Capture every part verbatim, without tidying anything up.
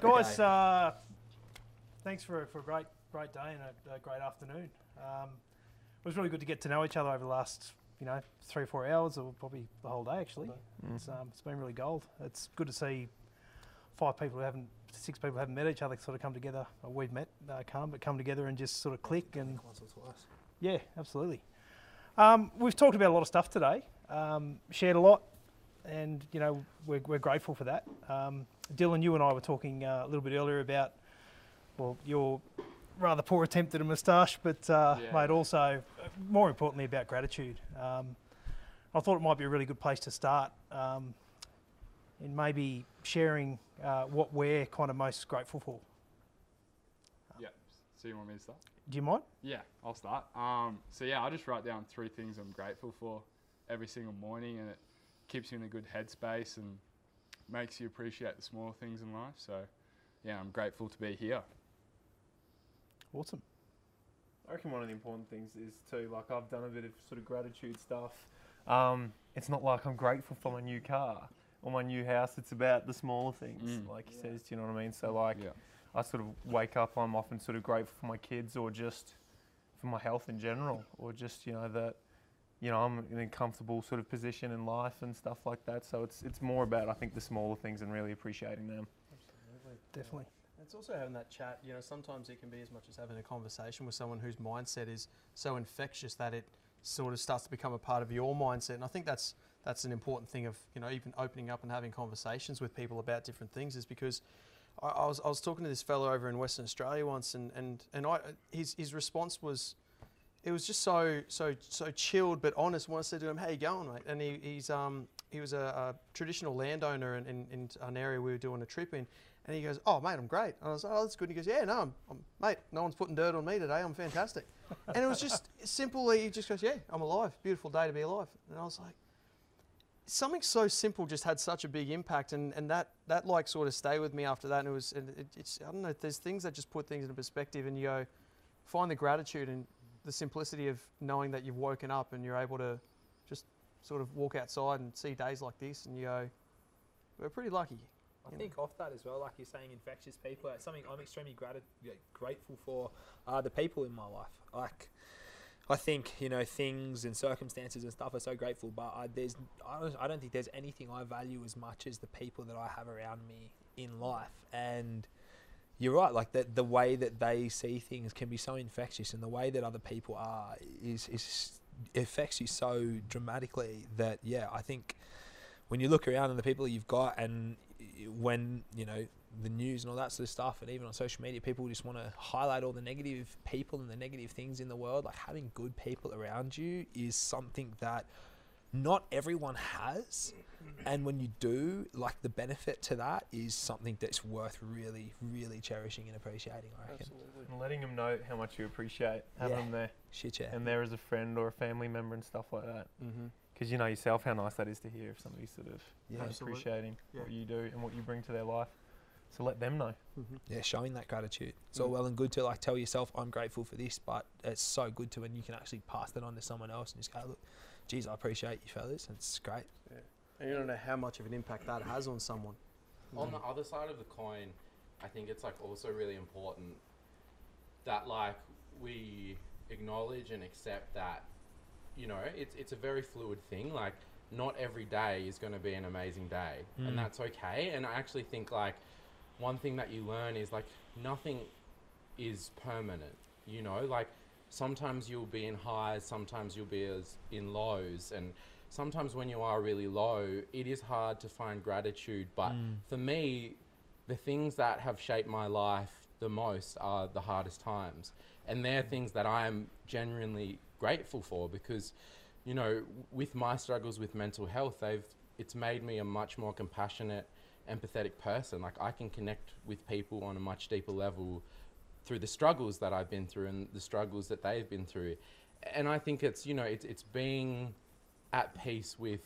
Guys, uh, thanks for, for a great great day and a, a great afternoon. Um, it was really good to get to know each other over the last, you know, three or four hours, or probably the whole day actually. Mm. It's, um, it's been really gold. It's good to see five people who haven't, six people who haven't met each other sort of come together. Well, we've met, uh, Khan, but come together and just sort of click and. Once or twice. Yeah, absolutely. Um, we've talked about a lot of stuff today, um, shared a lot, and you know we're, we're grateful for that. Um, Dylan, you and I were talking uh, a little bit earlier about, well, your rather poor attempt at a moustache, but uh, yeah. mate, also more importantly about gratitude. Um, I thought it might be a really good place to start, um, in maybe sharing uh, what we're kind of most grateful for. Yeah. So you want me to start? Do you mind? Yeah, I'll start. Um, so yeah, I just write down three things I'm grateful for every single morning, and it keeps you in a good headspace and makes you appreciate the small things in life. So yeah, I'm grateful to be here. Awesome. I reckon one of the important things is too, like I've done a bit of sort of gratitude stuff. Um, it's not like I'm grateful for my new car or my new house. It's about the smaller things, mm. like he yeah. says, do you know what I mean? So like, yeah. I sort of wake up, I'm often sort of grateful for my kids or just for my health in general, or just, you know, that, you know, I'm in a comfortable sort of position in life and stuff like that. So it's it's more about, I think, the smaller things and really appreciating them. Absolutely. Definitely. Yeah. It's also having that chat, you know, sometimes it can be as much as having a conversation with someone whose mindset is so infectious that it sort of starts to become a part of your mindset. And I think that's that's an important thing of, you know, even opening up and having conversations with people about different things, is because I, I was I was talking to this fellow over in Western Australia once, and and and I his his response was, it was just so so so chilled but honest. When I said to him, "How you going, mate?" and he he's um he was a, a traditional landowner in, in in an area we were doing a trip in, and he goes, "Oh mate, I'm great." And I was like, "Oh, that's good." And he goes, "Yeah, no, I'm, I'm mate. No one's putting dirt on me today. I'm fantastic." And it was just simply, he just goes, "Yeah, I'm alive. Beautiful day to be alive." And I was like, something so simple just had such a big impact, and, and that, that like sort of stayed with me after that. And it was, and it, it's, I don't know, there's things that just put things into perspective, and you go, find the gratitude and the simplicity of knowing that you've woken up and you're able to just sort of walk outside and see days like this, and you go, we're pretty lucky. I think off that as well, like you're saying, infectious people, that's something I'm extremely grat- grateful for, uh, the people in my life. Like, I think, you know, things and circumstances and stuff are so grateful, but I, there's, I don't, I don't think there's anything I value as much as the people that I have around me in life. And you're right, like the, the way that they see things can be so infectious, and the way that other people are is, is affects you so dramatically that, yeah, I think when you look around and the people you've got, and when, you know, the news and all that sort of stuff, and even on social media, people just want to highlight all the negative people and the negative things in the world. Like, having good people around you is something that not everyone has, and when you do, like, the benefit to that is something that's worth really, really cherishing and appreciating, I reckon. Absolutely. And letting them know how much you appreciate having yeah. them there. Shit, yeah. And there as a friend or a family member and stuff like that. Mm-hmm. Because you know yourself how nice that is to hear if somebody's sort of yeah, appreciating yeah. what you do and what you bring to their life. So let them know. Mm-hmm. Yeah, showing that gratitude. It's mm. all well and good to like tell yourself, I'm grateful for this, but it's so good to when you can actually pass that on to someone else and just go, look, geez, I appreciate you fellas. And it's great. Yeah. And you don't know how much of an impact that has on someone. Mm. On the other side of the coin, I think it's like also really important that like we acknowledge and accept that, you know, it's it's a very fluid thing. Like, not every day is going to be an amazing day, mm. and that's okay. And I actually think like one thing that you learn is like nothing is permanent. You know, like sometimes you'll be in highs, sometimes you'll be as in lows, and sometimes when you are really low, it is hard to find gratitude. But mm. for me, the things that have shaped my life the most are the hardest times, and they're things that I am genuinely grateful for, because, you know, with my struggles with mental health, they've it's made me a much more compassionate, empathetic person. Like, I can connect with people on a much deeper level through the struggles that I've been through and the struggles that they've been through. And I think it's, you know, it's it's being at peace with,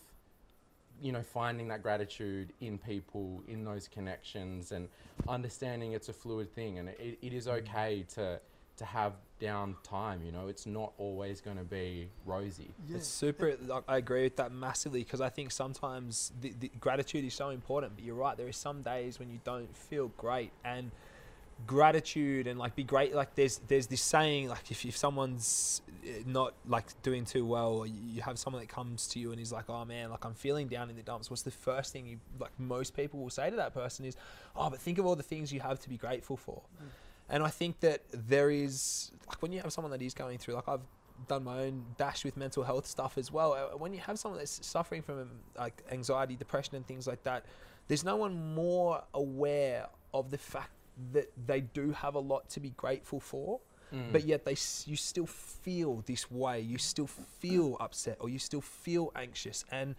you know, finding that gratitude in people, in those connections, and understanding it's a fluid thing, and it, it is okay to to have down time, you know, it's not always going to be rosy. Yeah. It's super, like, I agree with that massively, because I think sometimes the, the gratitude is so important, but you're right, there are some days when you don't feel great, and gratitude and like be great, like there's there's this saying, like if, if someone's not like doing too well, or you have someone that comes to you and is like, oh man, like I'm feeling down in the dumps, what's the first thing you, like most people will say to that person is, oh, but think of all the things you have to be grateful for. Mm. And I think that there is, like when you have someone that is going through, like I've done my own dash with mental health stuff as well. When you have someone that's suffering from like anxiety, depression and things like that, there's no one more aware of the fact that they do have a lot to be grateful for, mm. but yet they, you still feel this way. You still feel upset, or you still feel anxious. And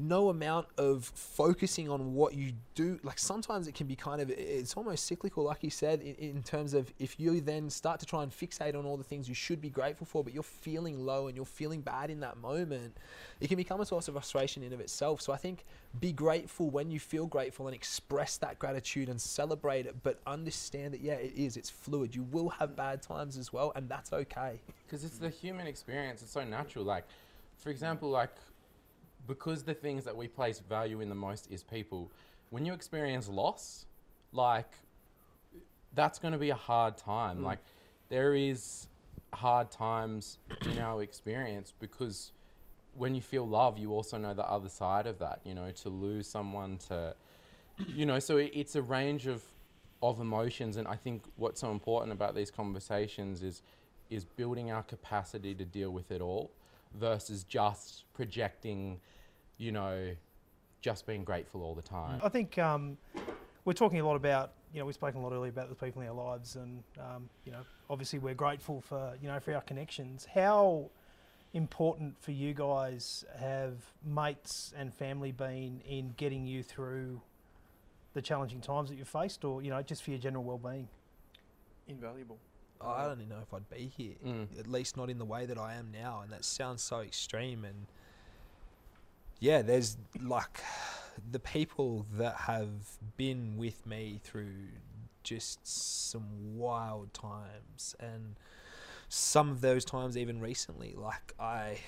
no amount of focusing on what you do, like sometimes it can be kind of, it's almost cyclical, like you said, in, in terms of if you then start to try and fixate on all the things you should be grateful for, but you're feeling low and you're feeling bad in that moment, it can become a source of frustration in of itself. So I think be grateful when you feel grateful and express that gratitude and celebrate it, but understand that, yeah, it is, it's fluid. You will have bad times as well, and that's okay. Because it's the human experience, it's so natural. Like, for example, like, because the things that we place value in the most is people, when you experience loss, like that's going to be a hard time. Mm. Like there is hard times in our experience, because when you feel love, you also know the other side of that, you know, to lose someone, to, you know, so it, it's a range of, of emotions. And I think what's so important about these conversations is, is building our capacity to deal with it all versus just projecting, you know, just being grateful all the time. I think um, we're talking a lot about, you know, we've spoken a lot earlier about the people in our lives, and, um, you know, obviously we're grateful for, you know, for our connections. How important for you guys have mates and family been in getting you through the challenging times that you've faced, or, you know, just for your general well-being? Invaluable. I don't even know if I'd be here, mm. at least not in the way that I am now. And that sounds so extreme. And yeah, there's like the people that have been with me through just some wild times, and some of those times even recently, like I,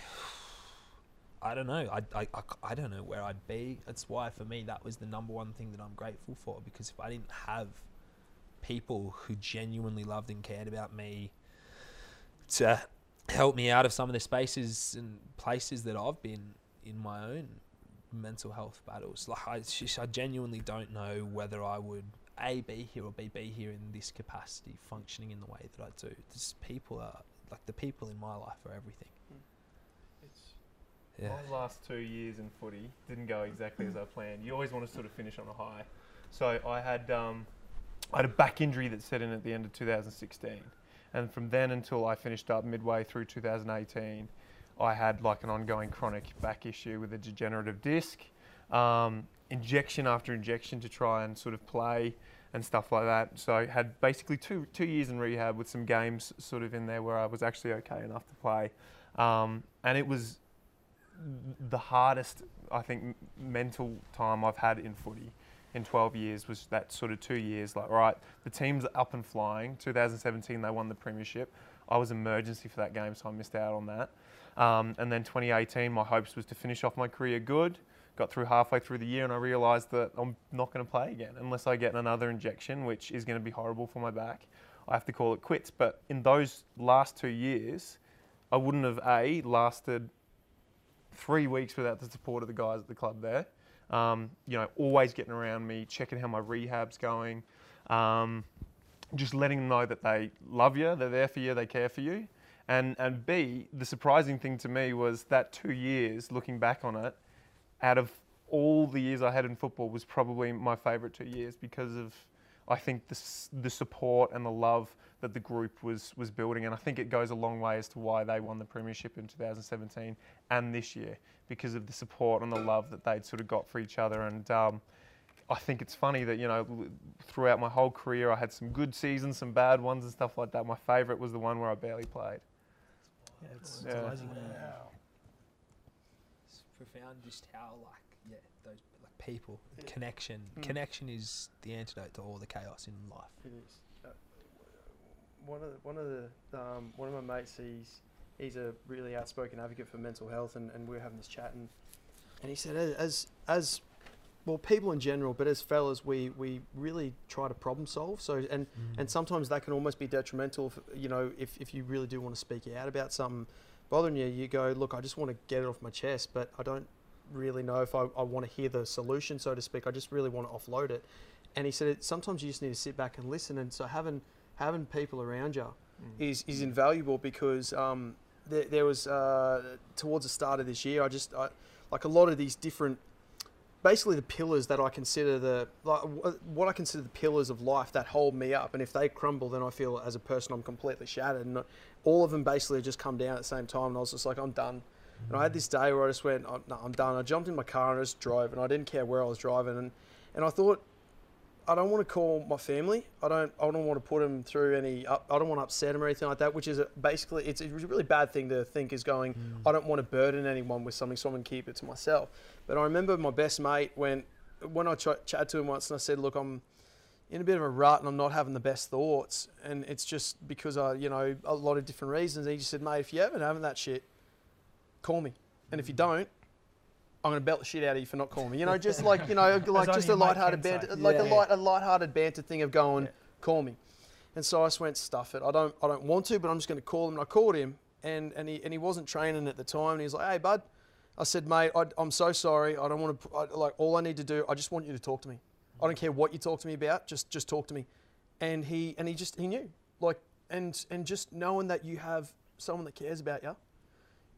I don't know, I, I, I, I don't know where I'd be. That's why for me, that was the number one thing that I'm grateful for, because if I didn't have people who genuinely loved and cared about me to help me out of some of the spaces and places that I've been in my own mental health battles. Like I, just, I genuinely don't know whether I would A, be here, or B, be here in this capacity, functioning in the way that I do. These people are, like the people in my life are everything. It's yeah. My last two years in footy didn't go exactly as I planned. You always want to sort of finish on a high. So I had... Um, I had a back injury that set in at the end of two thousand sixteen, and from then until I finished up midway through two thousand eighteen, I had like an ongoing chronic back issue with a degenerative disc, um, injection after injection to try and sort of play and stuff like that. So I had basically two two years in rehab with some games sort of in there where I was actually okay enough to play, um, and it was the hardest, I think, mental time I've had in footy in twelve years, was that sort of two years, like, right, the team's up and flying. two thousand seventeen, they won the premiership. I was emergency for that game, so I missed out on that. Um, and then twenty eighteen, my hopes was to finish off my career good. Got through halfway through the year, and I realised that I'm not going to play again unless I get another injection, which is going to be horrible for my back. I have to call it quits. But in those last two years, I wouldn't have, A, lasted three weeks without the support of the guys at the club there. Um, you know, always getting around me, checking how my rehab's going, um, just letting them know that they love you, they're there for you, they care for you. And and B, the surprising thing to me was that two years, looking back on it, out of all the years I had in football was probably my favourite two years because of, I think, the, the support and the love that the group was, was building. And I think it goes a long way as to why they won the premiership in two thousand seventeen and this year, because of the support and the love that they'd sort of got for each other. And um, I think it's funny that, you know, throughout my whole career, I had some good seasons, some bad ones and stuff like that. My favourite was the one where I barely played. Yeah, it's, yeah. it's amazing. Wow. It's profound just how, like, yeah, those people, yeah. connection. Mm. Connection is the antidote to all the chaos in life. It is. Uh, one of the, one of the um, one of my mates, he's he's a really outspoken advocate for mental health, and, and we were having this chat, and and he said as as well, people in general, but as fellas, we, we really try to problem solve. So and mm. and sometimes that can almost be detrimental. If, you know, if if you really do want to speak out about something bothering you, you go, look, I just want to get it off my chest, but I don't really know if I, I want to hear the solution, so to speak. I just really want to offload it. And he said, sometimes you just need to sit back and listen. And so having having people around you mm. is is invaluable, because um, there, there was uh, towards the start of this year, I just I, like a lot of these different. Basically, the pillars that I consider the like, what I consider the pillars of life that hold me up, and if they crumble, then I feel as a person I'm completely shattered. And all of them basically just come down at the same time, and I was just like, I'm done. Mm-hmm. And I had this day where I just went, oh, no, I'm done. I jumped in my car and I just drove, and I didn't care where I was driving. And and I thought, I don't want to call my family. I don't. I don't want to put them through any. I don't want to upset them or anything like that. Which is a, basically, it's a really bad thing to think is going. Mm. I don't want to burden anyone with something, so I'm going to keep it to myself. But I remember my best mate when when I ch- chatted to him once, and I said, "Look, I'm in a bit of a rut, and I'm not having the best thoughts, and it's just because I, you know, a lot of different reasons." And he just said, "Mate, if you haven't having that shit, call me, and if you don't, I'm going to belt the shit out of you for not calling me." You know, just like, you know, like just a lighthearted banter, yeah, like yeah. a light, a lighthearted banter thing of going, yeah. call me. And so I just went, stuff it. I don't, I don't want to, but I'm just going to call him. And I called him, and, and he and he wasn't training at the time. And he was like, "Hey, bud," I said, "Mate, I, I'm so sorry. I don't want to. I, like, all I need to do, I just want you to talk to me. I don't care what you talk to me about. Just, just talk to me." And he, and he just, he knew, like, and and just knowing that you have someone that cares about you.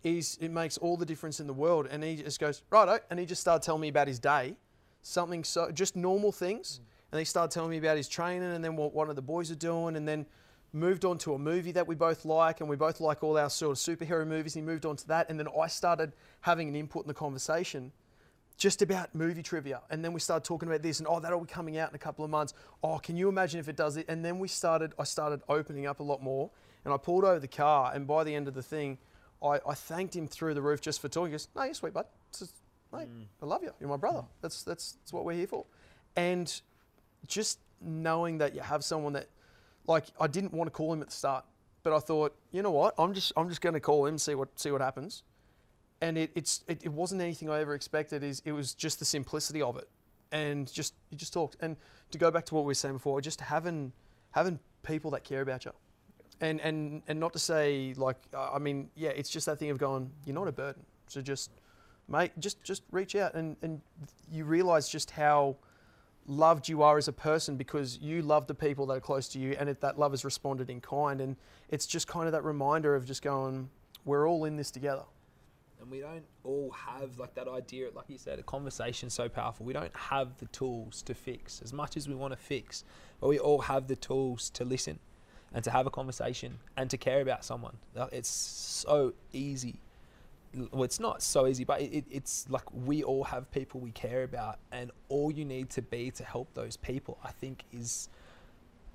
He's, it makes all the difference in the world. And he just goes, righto. And he just started telling me about his day, something so just normal things. Mm. And he started telling me about his training, and then what one of the boys are doing, and then moved on to a movie that we both like, and we both like all our sort of superhero movies. And he moved on to that, and then I started having an input in the conversation just about movie trivia. And then we started talking about this, and oh, that'll be coming out in a couple of months. Oh, can you imagine if it does it? And then we started, I started opening up a lot more, and I pulled over the car, and by the end of the thing, I, I thanked him through the roof just for talking. He goes, "No, you're sweet, bud. Just, mate, mm. I love you. You're my brother. That's, that's that's what we're here for." And just knowing that you have someone that, like, I didn't want to call him at the start, but I thought, you know what, I'm just I'm just going to call him, see what see what happens. And it it's it, it wasn't anything I ever expected. Is it was just the simplicity of it, and just you just talked. And to go back to what we were saying before, just having having people that care about you. And, and and not to say, like, uh, I mean, yeah, it's just that thing of going, you're not a burden. So just, mate, just, just reach out, and, and you realise just how loved you are as a person, because you love the people that are close to you, and it, that love has responded in kind. And it's just kind of that reminder of just going, we're all in this together. And we don't all have, like, that idea, like you said, a conversation's so powerful. We don't have the tools to fix as much as we want to fix, but we all have the tools to listen, and to have a conversation, and to care about someone. It's so easy. Well, it's not so easy, but it, it's like we all have people we care about, and all you need to be to help those people, I think, is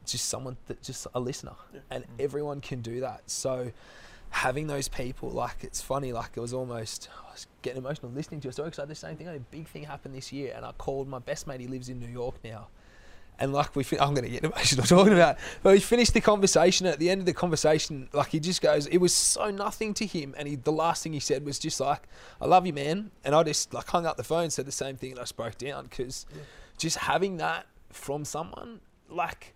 just someone, that just a listener. Yeah. And mm-hmm. everyone can do that. So having those people, like, it's funny, like, it was almost, I was getting emotional listening to a story, because I had the same thing, I had a big thing happen this year, and I called my best mate, he lives in New York now. And like we, fin- I'm going to get emotional talking about. But we finished the conversation. At the end of the conversation, like he just goes, it was so nothing to him. And he, the last thing he said was just like, "I love you, man." And I just like hung up the phone, said the same thing, and I just broke down, because yeah. just having that from someone, like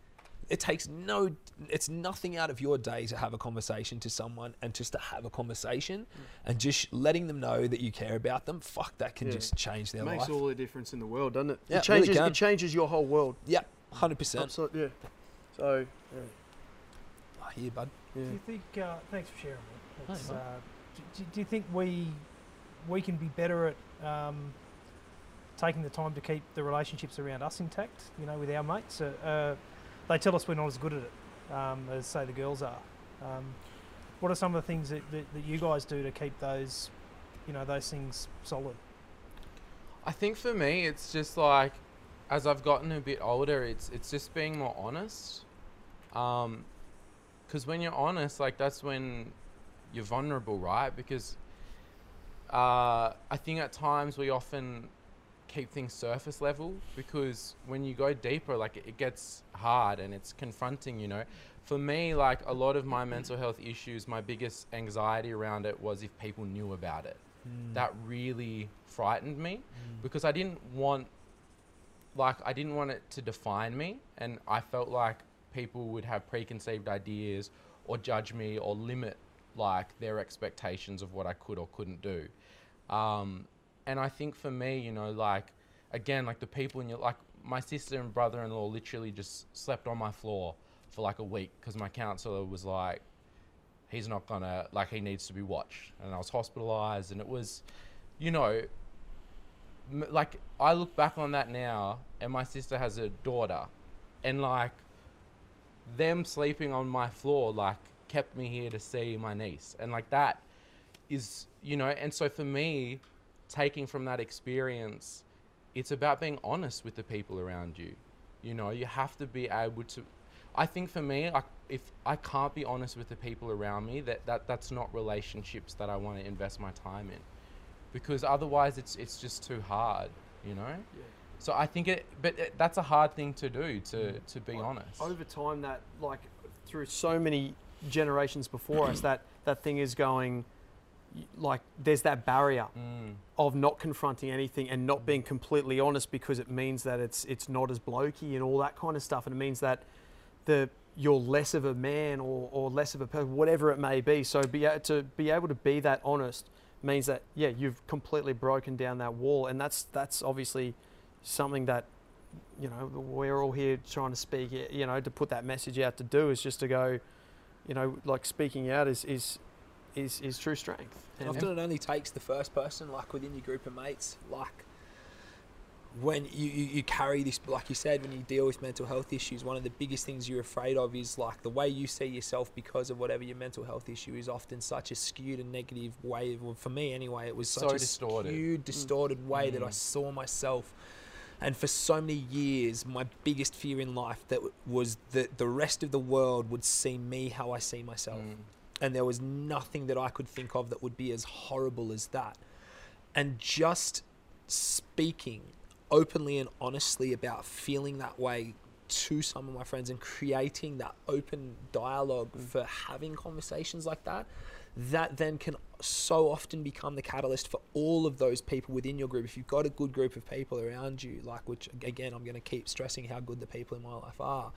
it takes no, it's nothing out of your day to have a conversation to someone, and just to have a conversation mm. and just letting them know that you care about them. Fuck, that can yeah. just change their life. It makes life. all the difference in the world, doesn't it? Yeah, it changes. It, really it changes your whole world. Yeah. one hundred percent. Absolutely, yeah. So, yeah. I hear you, bud. Yeah. Do you think, uh, thanks for sharing it. It's, uh, do, do you think we we can be better at um, taking the time to keep the relationships around us intact, you know, with our mates? Uh, uh, they tell us we're not as good at it um, as, say, the girls are. Um, what are some of the things that, that, that you guys do to keep those, you know, those things solid? I think for me, it's just like, as I've gotten a bit older, it's it's just being more honest. Um, 'cause when you're honest, like that's when you're vulnerable, right? Because uh, I think at times we often keep things surface level, because when you go deeper, like it, it gets hard and it's confronting, you know. For me, like a lot of my mental health issues, my biggest anxiety around it was if people knew about it. Mm. That really frightened me, mm. because I didn't want, like I didn't want it to define me, and I felt like people would have preconceived ideas or judge me or limit like their expectations of what I could or couldn't do. Um, and I think for me, you know, like, again, like the people in your, like my sister and brother-in-law literally just slept on my floor for like a week because my counsellor was like, he's not gonna, like he needs to be watched. And I was hospitalised, and it was, you know, m like I look back on that now, and my sister has a daughter, and like them sleeping on my floor, like kept me here to see my niece. And like that is, you know, and so for me, taking from that experience, it's about being honest with the people around you. You know, you have to be able to, I think for me, I, if I can't be honest with the people around me, that, that that's not relationships that I want to invest my time in, because otherwise it's it's just too hard, you know? Yeah. So I think it, but it, that's a hard thing to do, to, to be like, honest. Over time that, like through so many generations before us, that, that thing is going, like there's that barrier mm. of not confronting anything and not being completely honest, because it means that it's it's not as blokey and all that kind of stuff, and it means that the you're less of a man or, or less of a person, whatever it may be. So be a, to be able to be that honest means that yeah, you've completely broken down that wall, and that's that's obviously something that, you know, we're all here trying to speak, you know, to put that message out, to do is just to go, you know, like speaking out is is Is, is true strength. And often it only takes the first person, like within your group of mates, like when you, you, you carry this, like you said, when you deal with mental health issues, one of the biggest things you're afraid of is like the way you see yourself because of whatever your mental health issue is, often such a skewed and negative way. Well, for me anyway, it was such so a distorted. skewed, distorted mm. way mm. that I saw myself. And for so many years, my biggest fear in life that was that the rest of the world would see me how I see myself. Mm. And there was nothing that I could think of that would be as horrible as that. And just speaking openly and honestly about feeling that way to some of my friends and creating that open dialogue mm. for having conversations like that, that then can so often become the catalyst for all of those people within your group. If you've got a good group of people around you, like which again, I'm going to keep stressing how good the people in my life are,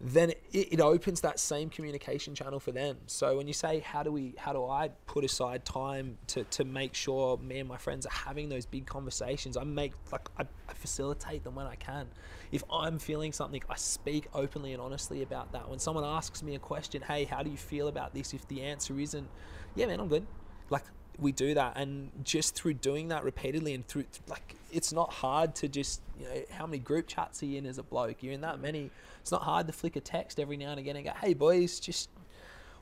then it, it opens that same communication channel for them. So when you say, how do we, how do I put aside time to, to make sure me and my friends are having those big conversations? I make, like, I, I facilitate them when I can. If I'm feeling something, I speak openly and honestly about that. When someone asks me a question, hey, how do you feel about this? If the answer isn't, yeah, man, I'm good. Like, we do that, and just through doing that repeatedly and through, like, it's not hard to just, you know, how many group chats are you in as a bloke? You're in that many. It's not hard to flick a text every now and again and go, hey boys, just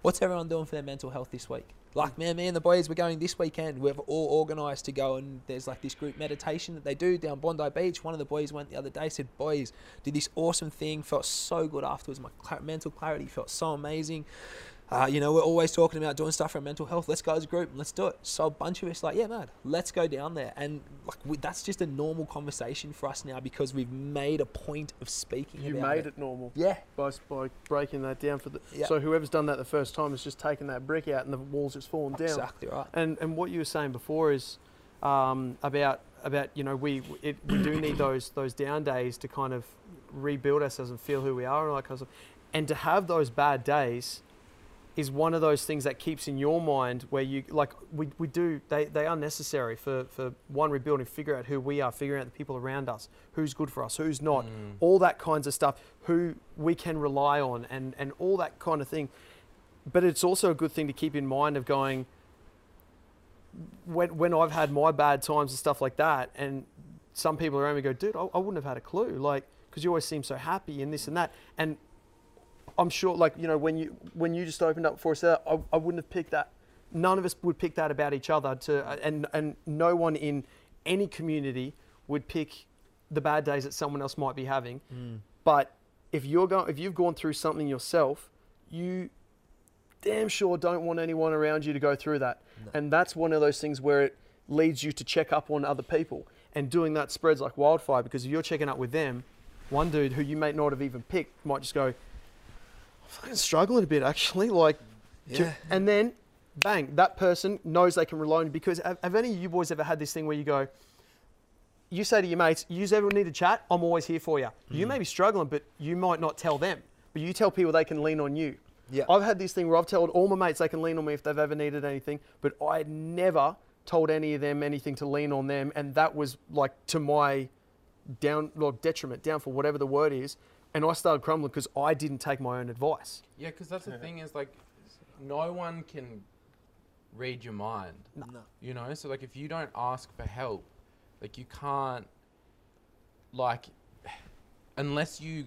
what's everyone doing for their mental health this week? Like, man, me and the boys, we're going this weekend. We've all organised to go, and there's like this group meditation that they do down Bondi Beach. One of the boys went the other day, said, boys, did this awesome thing, felt so good afterwards. My cl- mental clarity felt so amazing. Uh, you know, we're always talking about doing stuff for our mental health. Let's go as a group and let's do it. So a bunch of us like, yeah, man, let's go down there. And like we, that's just a normal conversation for us now because we've made a point of speaking you about it. You made it normal. Yeah. By, by breaking that down. for the. Yeah. So whoever's done that the first time has just taken that brick out and the wall's just fallen down. Exactly right. And and what you were saying before is um, about, about you know, we it, we do need those those down days to kind of rebuild ourselves and feel who we are and all that kind of stuff. And to have those bad days is one of those things that keeps in your mind where you, like we, we do, they, they are necessary for, for one, rebuilding, figure out who we are, figuring out the people around us, who's good for us, who's not, mm. all that kinds of stuff, who we can rely on and, and all that kind of thing. But it's also a good thing to keep in mind of going, when, when I've had my bad times and stuff like that, and some people around me go, dude, I, I wouldn't have had a clue, like, because you always seem so happy and this and that. And I'm sure, like, you know, when you when you just opened up for us, I, I wouldn't have picked that. None of us would pick that about each other, to, and and no one in any community would pick the bad days that someone else might be having. Mm. But if you're going, if you've gone through something yourself, you damn sure don't want anyone around you to go through that. No. And that's one of those things where it leads you to check up on other people. and doing that spreads like wildfire, because if you're checking up with them, one dude who you may not have even picked might just go, I'm fucking struggling a bit actually, like, yeah. And then bang, that person knows they can rely on you. Because have, have any of you boys ever had this thing where you go, you say to your mates, you ever need a chat, I'm always here for you. Mm-hmm. You may be struggling, but you might not tell them, but you tell people they can lean on you. Yeah. I've had this thing where I've told all my mates they can lean on me if they've ever needed anything, but I never told any of them anything to lean on them, and that was like to my down, like detriment, downfall, whatever the word is, and I started crumbling because I didn't take my own advice. Yeah, because that's the yeah. thing is, like, no one can read your mind. No. You know, so like if you don't ask for help, like you can't, like, unless you,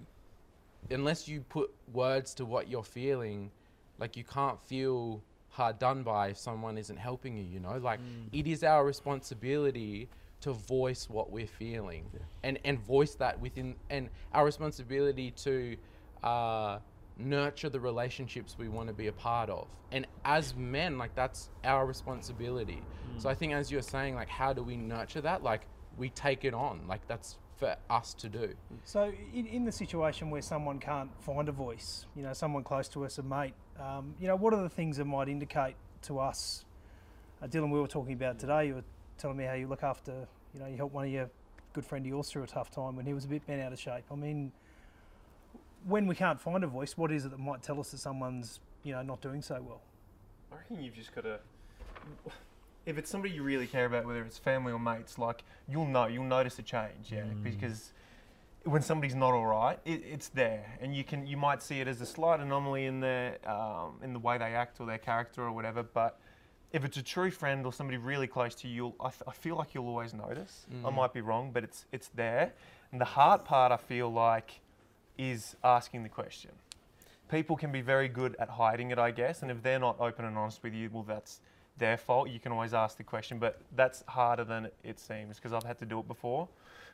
unless you put words to what you're feeling, like you can't feel hard done by if someone isn't helping you, you know, like mm. it is our responsibility to voice what we're feeling yeah. and, and voice that within, and our responsibility to uh, nurture the relationships we want to be a part of. And as men, like that's our responsibility. Mm. So I think as you're saying, like, how do we nurture that? Like we take it on, like that's for us to do. So in, in the situation where someone can't find a voice, you know, someone close to us, a mate, um, you know, what are the things that might indicate to us? Uh, Dylan, we were talking about today, you were telling me how you look after, you know, you helped one of your good friend of yours through a tough time when he was a bit bent out of shape. I mean, when we can't find a voice, what is it that might tell us that someone's, you know, not doing so well? I reckon you've just got to... If it's somebody you really care about, whether it's family or mates, like you'll know, you'll notice a change, yeah. Mm. Because when somebody's not all right, it, it's there, and you can, you might see it as a slight anomaly in their, um, in the way they act or their character or whatever. But if it's a true friend or somebody really close to you, you'll, I, f- I feel like you'll always notice. Mm. I might be wrong, but it's it's there. And the hard part, I feel like, is asking the question. People can be very good at hiding it, I guess, and if they're not open and honest with you, well, that's their fault. You can always ask the question, but that's harder than it seems, because I've had to do it before,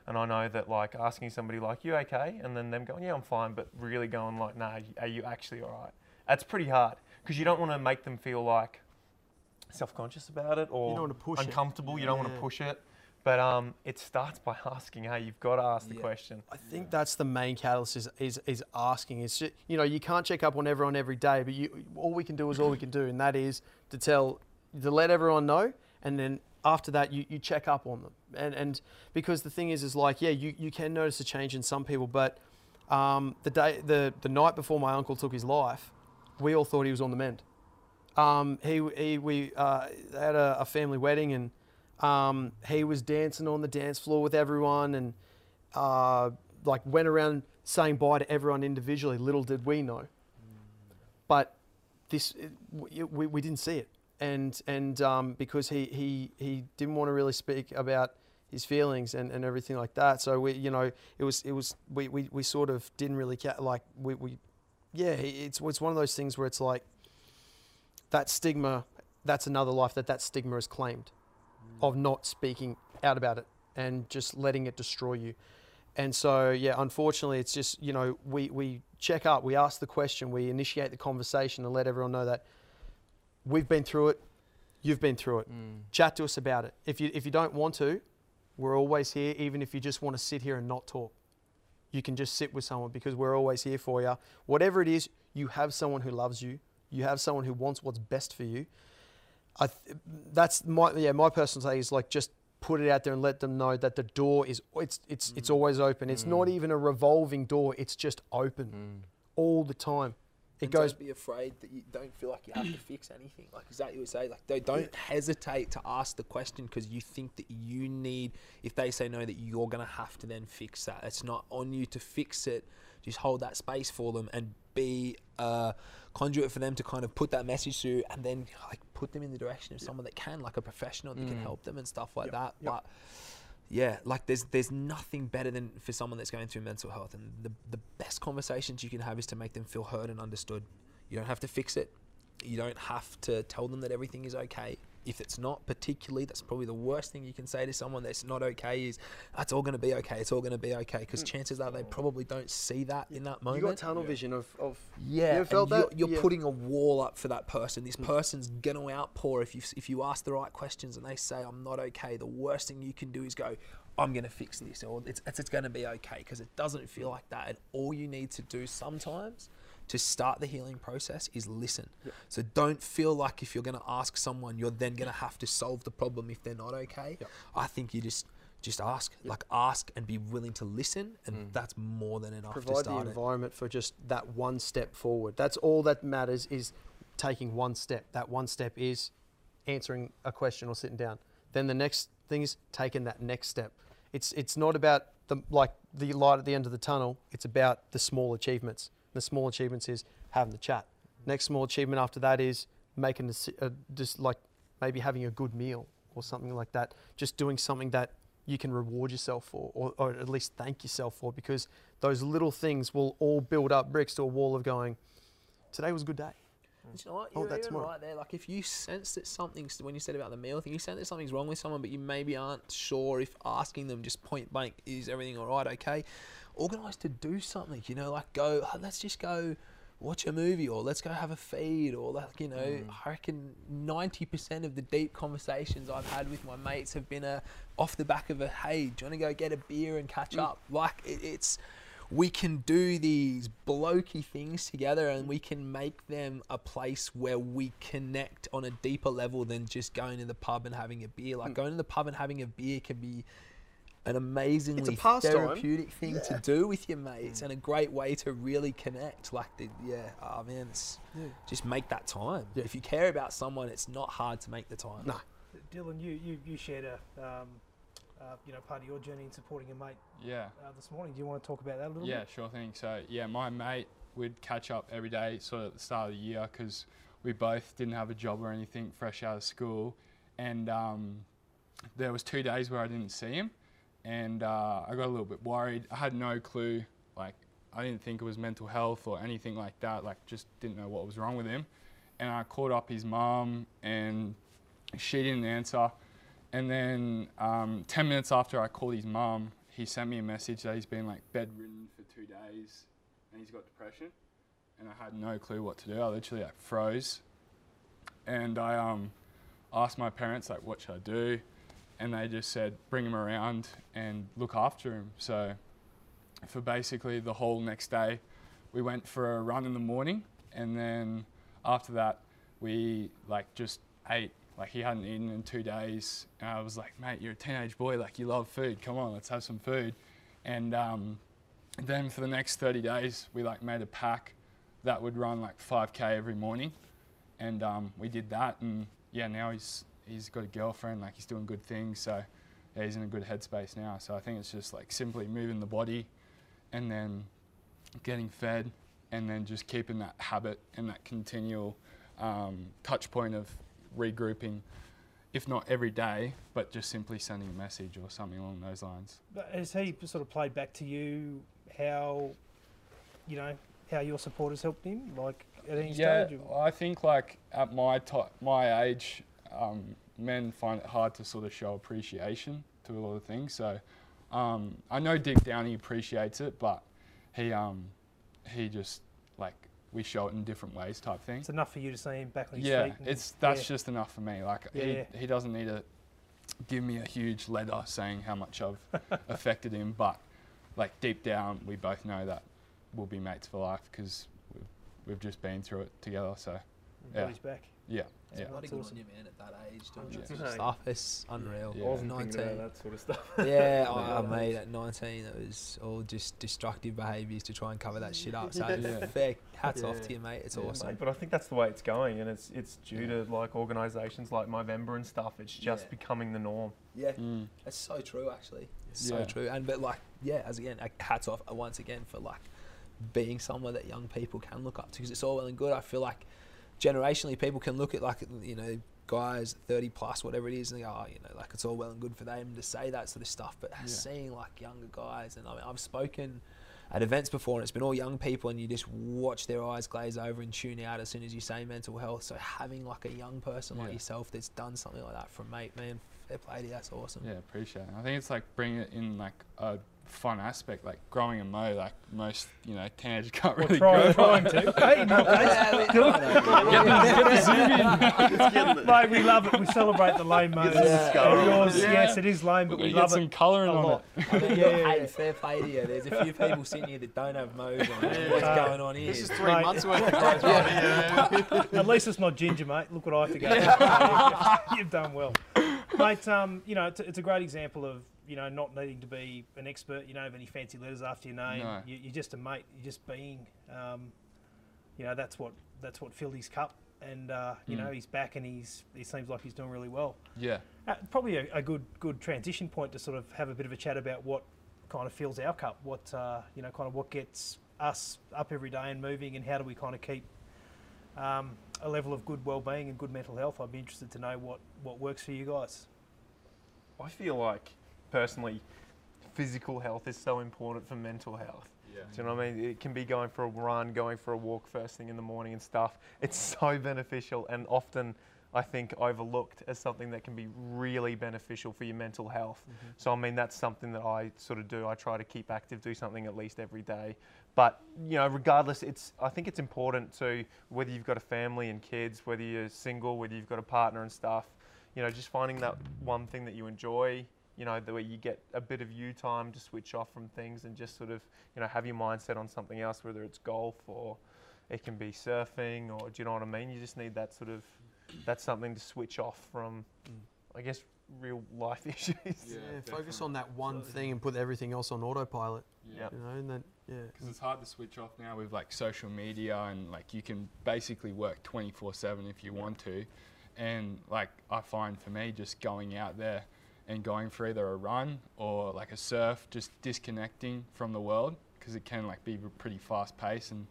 and I know that, like, asking somebody like, you okay? And then them going, yeah, I'm fine, but really going like, nah, are you actually all right? That's pretty hard, because you don't want to make them feel like self-conscious about it or you don't want to push uncomfortable. It. You don't yeah. want to push it, but um, it starts by asking, hey, you've got to ask the yeah. question. I think yeah. that's the main catalyst is, is, is asking. It's just, you know, you can't check up on everyone every day, but you, all we can do is all we can do, and that is to tell to let everyone know, and then after that you, you check up on them. And and because the thing is is like, yeah, you, you can notice a change in some people, but um, the day the, the night before my uncle took his life, we all thought he was on the mend. Um, he, he we uh, had a, a family wedding, and um, he was dancing on the dance floor with everyone, and uh, like went around saying bye to everyone individually. Little did we know, but this it, we, we didn't see it. And and um, because he, he he didn't want to really speak about his feelings and, and everything like that, so we you know it was it was we, we, we sort of didn't really ca- like we, we yeah it's it's one of those things where it's like that stigma, that's another life that that stigma is claimed mm. of not speaking out about it and just letting it destroy you. And so yeah, unfortunately, it's just, you know, we we check up, we ask the question, we initiate the conversation and let everyone know that we've been through it, you've been through it. Mm. Chat to us about it. If you if you don't want to, we're always here, even if you just want to sit here and not talk. You can just sit with someone, because we're always here for you. Whatever it is, you have someone who loves you. You have someone who wants what's best for you. I th- that's my yeah, my personal take is like, just put it out there and let them know that the door is it's it's mm. it's always open. It's mm. not even a revolving door, it's just open mm. all the time. It and goes, don't be afraid that you don't feel like you have to fix anything. Like exactly what you say, like they don't hesitate to ask the question, because you think that you need, if they say no, that you're going to have to then fix that. It's not on you to fix it. Just hold that space for them and be a conduit for them to kind of put that message through, and then like put them in the direction of someone that can, like a professional that mm. can help them and stuff like yep. that. Yep. But yeah, like there's there's nothing better than for someone that's going through mental health, and the, the best conversations you can have is to make them feel heard and understood. You don't have to fix it. You don't have to tell them that everything is okay. If it's not, particularly, that's probably the worst thing you can say to someone that's not okay is, it's all going to be okay, it's all going to be okay, because mm. chances are they probably don't see that yeah. in that moment. You got tunnel yeah. vision of, of... Yeah, you felt that? You're, you're yeah. putting a wall up for that person. This mm. person's going to outpour if you if you ask the right questions and they say, I'm not okay. The worst thing you can do is go, I'm going to fix this, or it's, it's, it's going to be okay, because it doesn't feel like that. And all you need to do sometimes to start the healing process is listen. Yep. So don't feel like if you're going to ask someone, you're then going to have to solve the problem if they're not okay. Yep. I think you just just ask, yep. like ask and be willing to listen, and mm. that's more than enough Provide to start Provide the environment it. for just that one step forward. That's all that matters, is taking one step. That one step is answering a question or sitting down. Then the next thing is taking that next step. It's it's not about the like the light at the end of the tunnel. It's about the small achievements. The small achievements is having the chat. Next small achievement after that is making a, a, just like maybe having a good meal or something like that. Just doing something that you can reward yourself for, or, or at least thank yourself for, because those little things will all build up bricks to a wall of going, today was a good day. You know, you're oh, that's even right there. Like if you sense that something's, when you said about the meal thing, you sense that something's wrong with someone, but you maybe aren't sure if asking them just point blank, is everything all right, okay? Organise to do something, you know, like go, oh, let's just go watch a movie, or let's go have a feed, or like, you know, mm. I reckon ninety percent of the deep conversations I've had with my mates have been a, off the back of a, hey, do you want to go get a beer and catch mm. up? Like it, it's... we can do these blokey things together, and we can make them a place where we connect on a deeper level than just going to the pub and having a beer. Like going to the pub and having a beer can be an amazingly therapeutic thing yeah. to do with your mates, mm. and a great way to really connect. Like, the, yeah, oh man, it's, yeah. just make that time. Yeah. If you care about someone, it's not hard to make the time. No. Dylan, you, you, you shared a... Um Uh, you know, part of your journey in supporting your mate yeah. uh, this morning. Do you want to talk about that a little yeah, bit? Yeah, sure thing. So, yeah, my mate, we'd catch up every day sort of at the start of the year, because we both didn't have a job or anything, fresh out of school. And um, there was two days where I didn't see him, and uh, I got a little bit worried. I had no clue. Like, I didn't think it was mental health or anything like that. Like, just didn't know what was wrong with him. And I called up his mum, and she didn't answer. And then um, ten minutes after I called his mum, he sent me a message that he's been like bedridden for two days and he's got depression. And I had no clue what to do. I literally like froze. And I um, asked my parents, like, what should I do? And they just said, bring him around and look after him. So for basically the whole next day, we went for a run in the morning. And then after that, we like just ate. Like he hadn't eaten in two days. And I was like, mate, you're a teenage boy. Like you love food. Come on, let's have some food. And um, then for the next thirty days, we like made a pack that would run like five K every morning. And um, we did that. And yeah, now he's he's got a girlfriend. Like he's doing good things. So yeah, he's in a good headspace now. So I think it's just like simply moving the body and then getting fed and then just keeping that habit and that continual um, touch point of regrouping, if not every day, but just simply sending a message or something along those lines. But has he sort of played back to you how, you know, how your supporters helped him, like at any yeah, stage? Yeah, I think like at my to- my age, um, men find it hard to sort of show appreciation to a lot of things. So um, I know deep down he appreciates it, but he um, he just like. we show it in different ways type thing. It's enough for you to see him back on his yeah, feet. It's, yeah, it's that's just enough for me. Like yeah. he, he doesn't need to give me a huge letter saying how much I've affected him, but like deep down we both know that we'll be mates for life because we've, we've just been through it together. So yeah. He's back. Yeah. It's yeah. bloody good on you, man, at that age doing yeah. that sort of stuff. It's unreal. Yeah. I wasn't thinking about that sort of stuff. Yeah, oh, mate, at nineteen it was all just destructive behaviours to try and cover that shit up. So yeah. fair hats yeah. off to you, mate. It's yeah, awesome. Mate, but I think that's the way it's going, and it's it's due yeah. to like organisations like Movember and stuff. It's just yeah. becoming the norm. Yeah, mm. that's so true actually. It's yeah. so true. And but like yeah, as again, like, hats off once again for like being someone that young people can look up to, because it's all well and good. I feel like. Generationally, people can look at like, you know, guys thirty plus, whatever it is, and they go, oh, you know, like it's all well and good for them to say that sort of stuff. But yeah. seeing like younger guys, and I mean, I've spoken at events before and it's been all young people, and you just watch their eyes glaze over and tune out as soon as you say mental health. So having like a young person yeah. like yourself that's done something like that for a mate, man, fair play to you, that's awesome. Yeah, appreciate it. I think it's like bringing it in like a fun aspect, like growing a mo, like most, you know, teenagers can't really grow. Trying to. Get the zoom in. Mate, we love it. We celebrate the lame mows. Yeah. Yeah. Yes, it is lame, but we, we love it. Get some colouring on it. I mean, yeah, yeah, yeah. Hey, fair play to you. There's a few people sitting here that don't have mows on. What's uh, going on here? This is three mate. months worth of growth. At least it's not ginger, mate. Look what I have to go. You've done well. Mate, um, you know, it's, it's a great example of, you know, not needing to be an expert. You don't have any fancy letters after your name. No. You, you're just a mate. You're just being. Um, you know, that's what that's what filled his cup, and uh, you mm. know, he's back, and he's he seems like he's doing really well. Yeah. Uh, probably a, a good good transition point to sort of have a bit of a chat about what kind of fills our cup. What uh, you know, kind of what gets us up every day and moving, and how do we kind of keep um, a level of good well-being and good mental health. I'd be interested to know what what works for you guys. I feel like, personally, physical health is so important for mental health. Yeah. Do you know what I mean? It can be going for a run, going for a walk first thing in the morning and stuff. It's so beneficial, and often I think overlooked as something that can be really beneficial for your mental health. Mm-hmm. So I mean, that's something that I sort of do. I try to keep active, do something at least every day. But you know, regardless, it's I think it's important to, whether you've got a family and kids, whether you're single, whether you've got a partner and stuff, you know, just finding that one thing that you enjoy, you know, the way you get a bit of you time to switch off from things and just sort of, you know, have your mindset on something else, whether it's golf or it can be surfing or, do you know what I mean? You just need that sort of, that's something to switch off from, I guess, real life issues. Yeah, yeah, focus on that one thing and put everything else on autopilot. Yeah. You know, and then, yeah. Because it's hard to switch off now with like social media, and like you can basically work twenty-four seven if you yeah. want to. And like I find for me, just going out there and going for either a run or like a surf, just disconnecting from the world, because it can like be pretty fast paced, and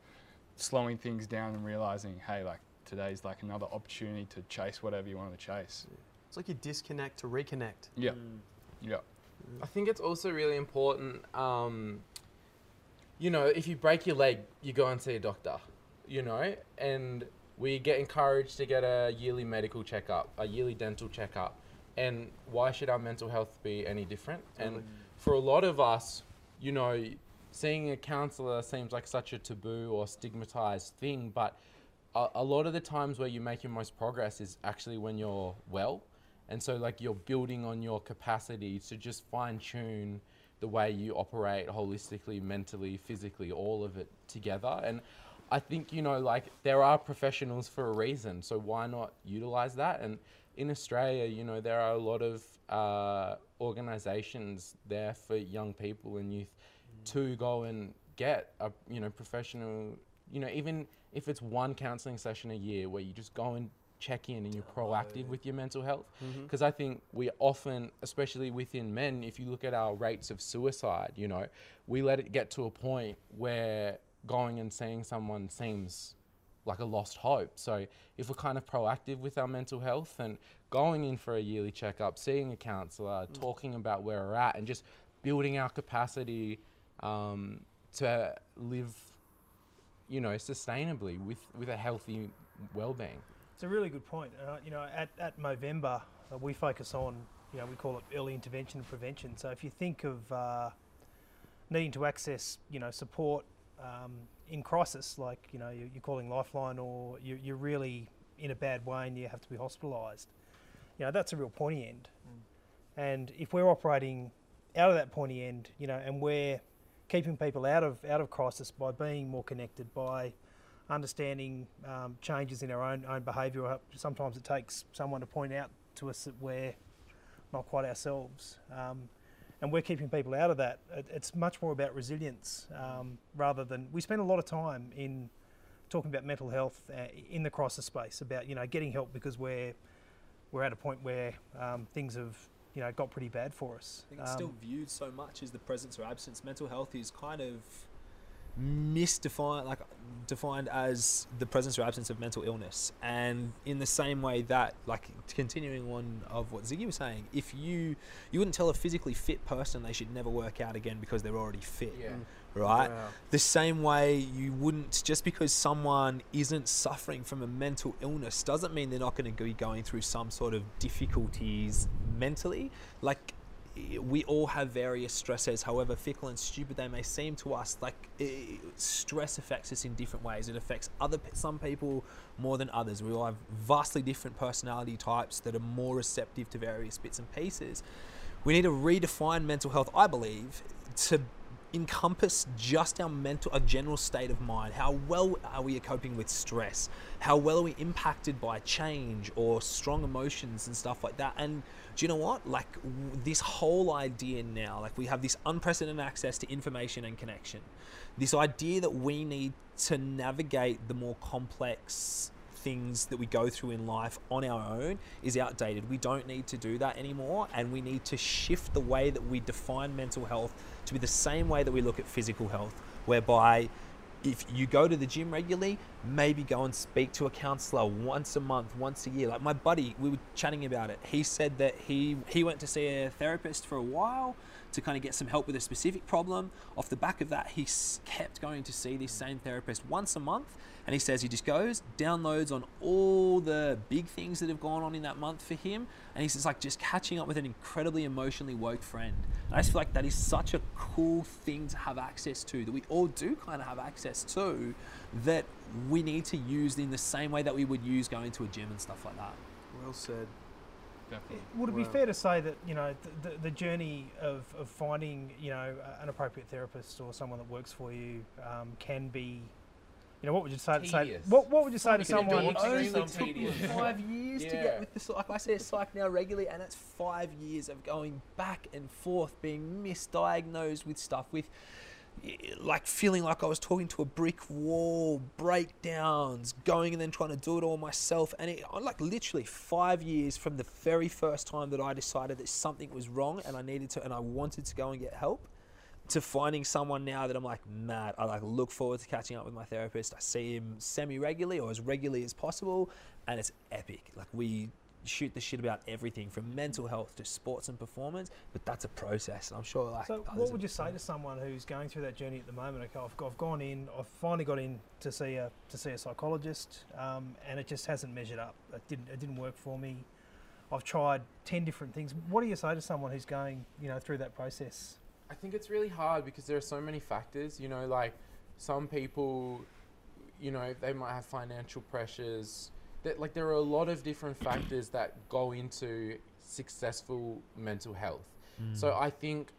slowing things down and realizing, hey, like today's like another opportunity to chase whatever you want to chase. It's like you disconnect to reconnect. Yeah, mm. yeah. I think it's also really important, um, you know, if you break your leg, you go and see a doctor, you know, and we get encouraged to get a yearly medical checkup, a yearly dental checkup. And why should our mental health be any different? Totally. And for a lot of us, you know, seeing a counsellor seems like such a taboo or stigmatized thing, but a, a lot of the times where you make your most progress is actually when you're well. And so like you're building on your capacity to just fine tune the way you operate holistically, mentally, physically, all of it together. And I think, you know, like there are professionals for a reason, so why not utilize that? And in Australia, you know, there are a lot of uh, organisations there for young people and youth mm. to go and get a, you know, professional, you know, even if it's one counselling session a year where you just go and check in and you're proactive with your mental health. Because mm-hmm. I think we often, especially within men, if you look at our rates of suicide, you know, we let it get to a point where going and seeing someone seems like a lost hope. So if we're kind of proactive with our mental health and going in for a yearly checkup, seeing a counsellor, mm. talking about where we're at and just building our capacity um, to live, you know, sustainably with, with a healthy well-being. It's a really good point. Uh, you know, at, at Movember, uh, we focus on, you know, we call it early intervention and prevention. So if you think of uh, needing to access, you know, support, um, in crisis, like, you know, you're, you're calling Lifeline or you, you're really in a bad way and you have to be hospitalised. You know, that's a real pointy end. Mm. And if we're operating out of that pointy end, you know, and we're keeping people out of out of crisis by being more connected, by understanding um, changes in our own own behaviour. Sometimes it takes someone to point out to us that we're not quite ourselves. Um, and we're keeping people out of that. It's much more about resilience um, rather than, we spend a lot of time in talking about mental health uh, in the crisis space, about, you know, getting help because we're we're at a point where um, things have, you know, got pretty bad for us. I think it's um, still viewed so much as the presence or absence. Mental health is kind of misdefined, like defined as the presence or absence of mental illness. And in the same way that, like continuing on of what Ziggy was saying, if you you wouldn't tell a physically fit person they should never work out again because they're already fit, yeah. right? Wow. The same way you wouldn't, just because someone isn't suffering from a mental illness doesn't mean they're not going to be going through some sort of difficulties mentally. Like we all have various stresses, however fickle and stupid they may seem to us. Like, it, stress affects us in different ways. It affects other some people more than others. We all have vastly different personality types that are more receptive to various bits and pieces. We need to redefine mental health, I believe, to encompass just our mental, a general state of mind. How well are we coping with stress? How well are we impacted by change or strong emotions and stuff like that? And do you know what? Like, w- this whole idea now, like, we have this unprecedented access to information and connection. This idea that we need to navigate the more complex things that we go through in life on our own is outdated. We don't need to do that anymore, and we need to shift the way that we define mental health to be the same way that we look at physical health, whereby if you go to the gym regularly, maybe go and speak to a counsellor once a month, once a year. Like my buddy, we were chatting about it. He said that he, he went to see a therapist for a while to kind of get some help with a specific problem. Off the back of that, he kept going to see this same therapist once a month, and he says he just goes, downloads on all the big things that have gone on in that month for him, and he's just like just catching up with an incredibly emotionally woke friend. And I just feel like that is such a cool thing to have access to, that we all do kind of have access to, that we need to use in the same way that we would use going to a gym and stuff like that. Well said. Definitely. Would it be well, fair to say that, you know, the, the journey of, of finding, you know, an appropriate therapist or someone that works for you um, can be, you know, what would you say? To say what, what would you say to someone? It only took me five years yeah. to get with the psych. I see a psych now regularly, and that's five years of going back and forth, being misdiagnosed with stuff, with like feeling like I was talking to a brick wall, breakdowns, going and then trying to do it all myself. And it, like literally five years from the very first time that I decided that something was wrong and I needed to, and I wanted to go and get help, to finding someone now that I'm like, mad, I like look forward to catching up with my therapist. I see him semi-regularly or as regularly as possible, and it's epic. Like we shoot the shit about everything from mental health to sports and performance, but that's a process. And I'm sure like... So what would you say to someone who's going through that journey at the moment? Okay, I've, I've gone in, I've finally got in to see a to see a psychologist um, and it just hasn't measured up. It didn't, it didn't work for me. I've tried ten different things. What do you say to someone who's going, you know, through that process? I think it's really hard because there are so many factors, you know, like some people, you know, they might have financial pressures. That, like, there are a lot of different factors that go into successful mental health. Mm. So I think,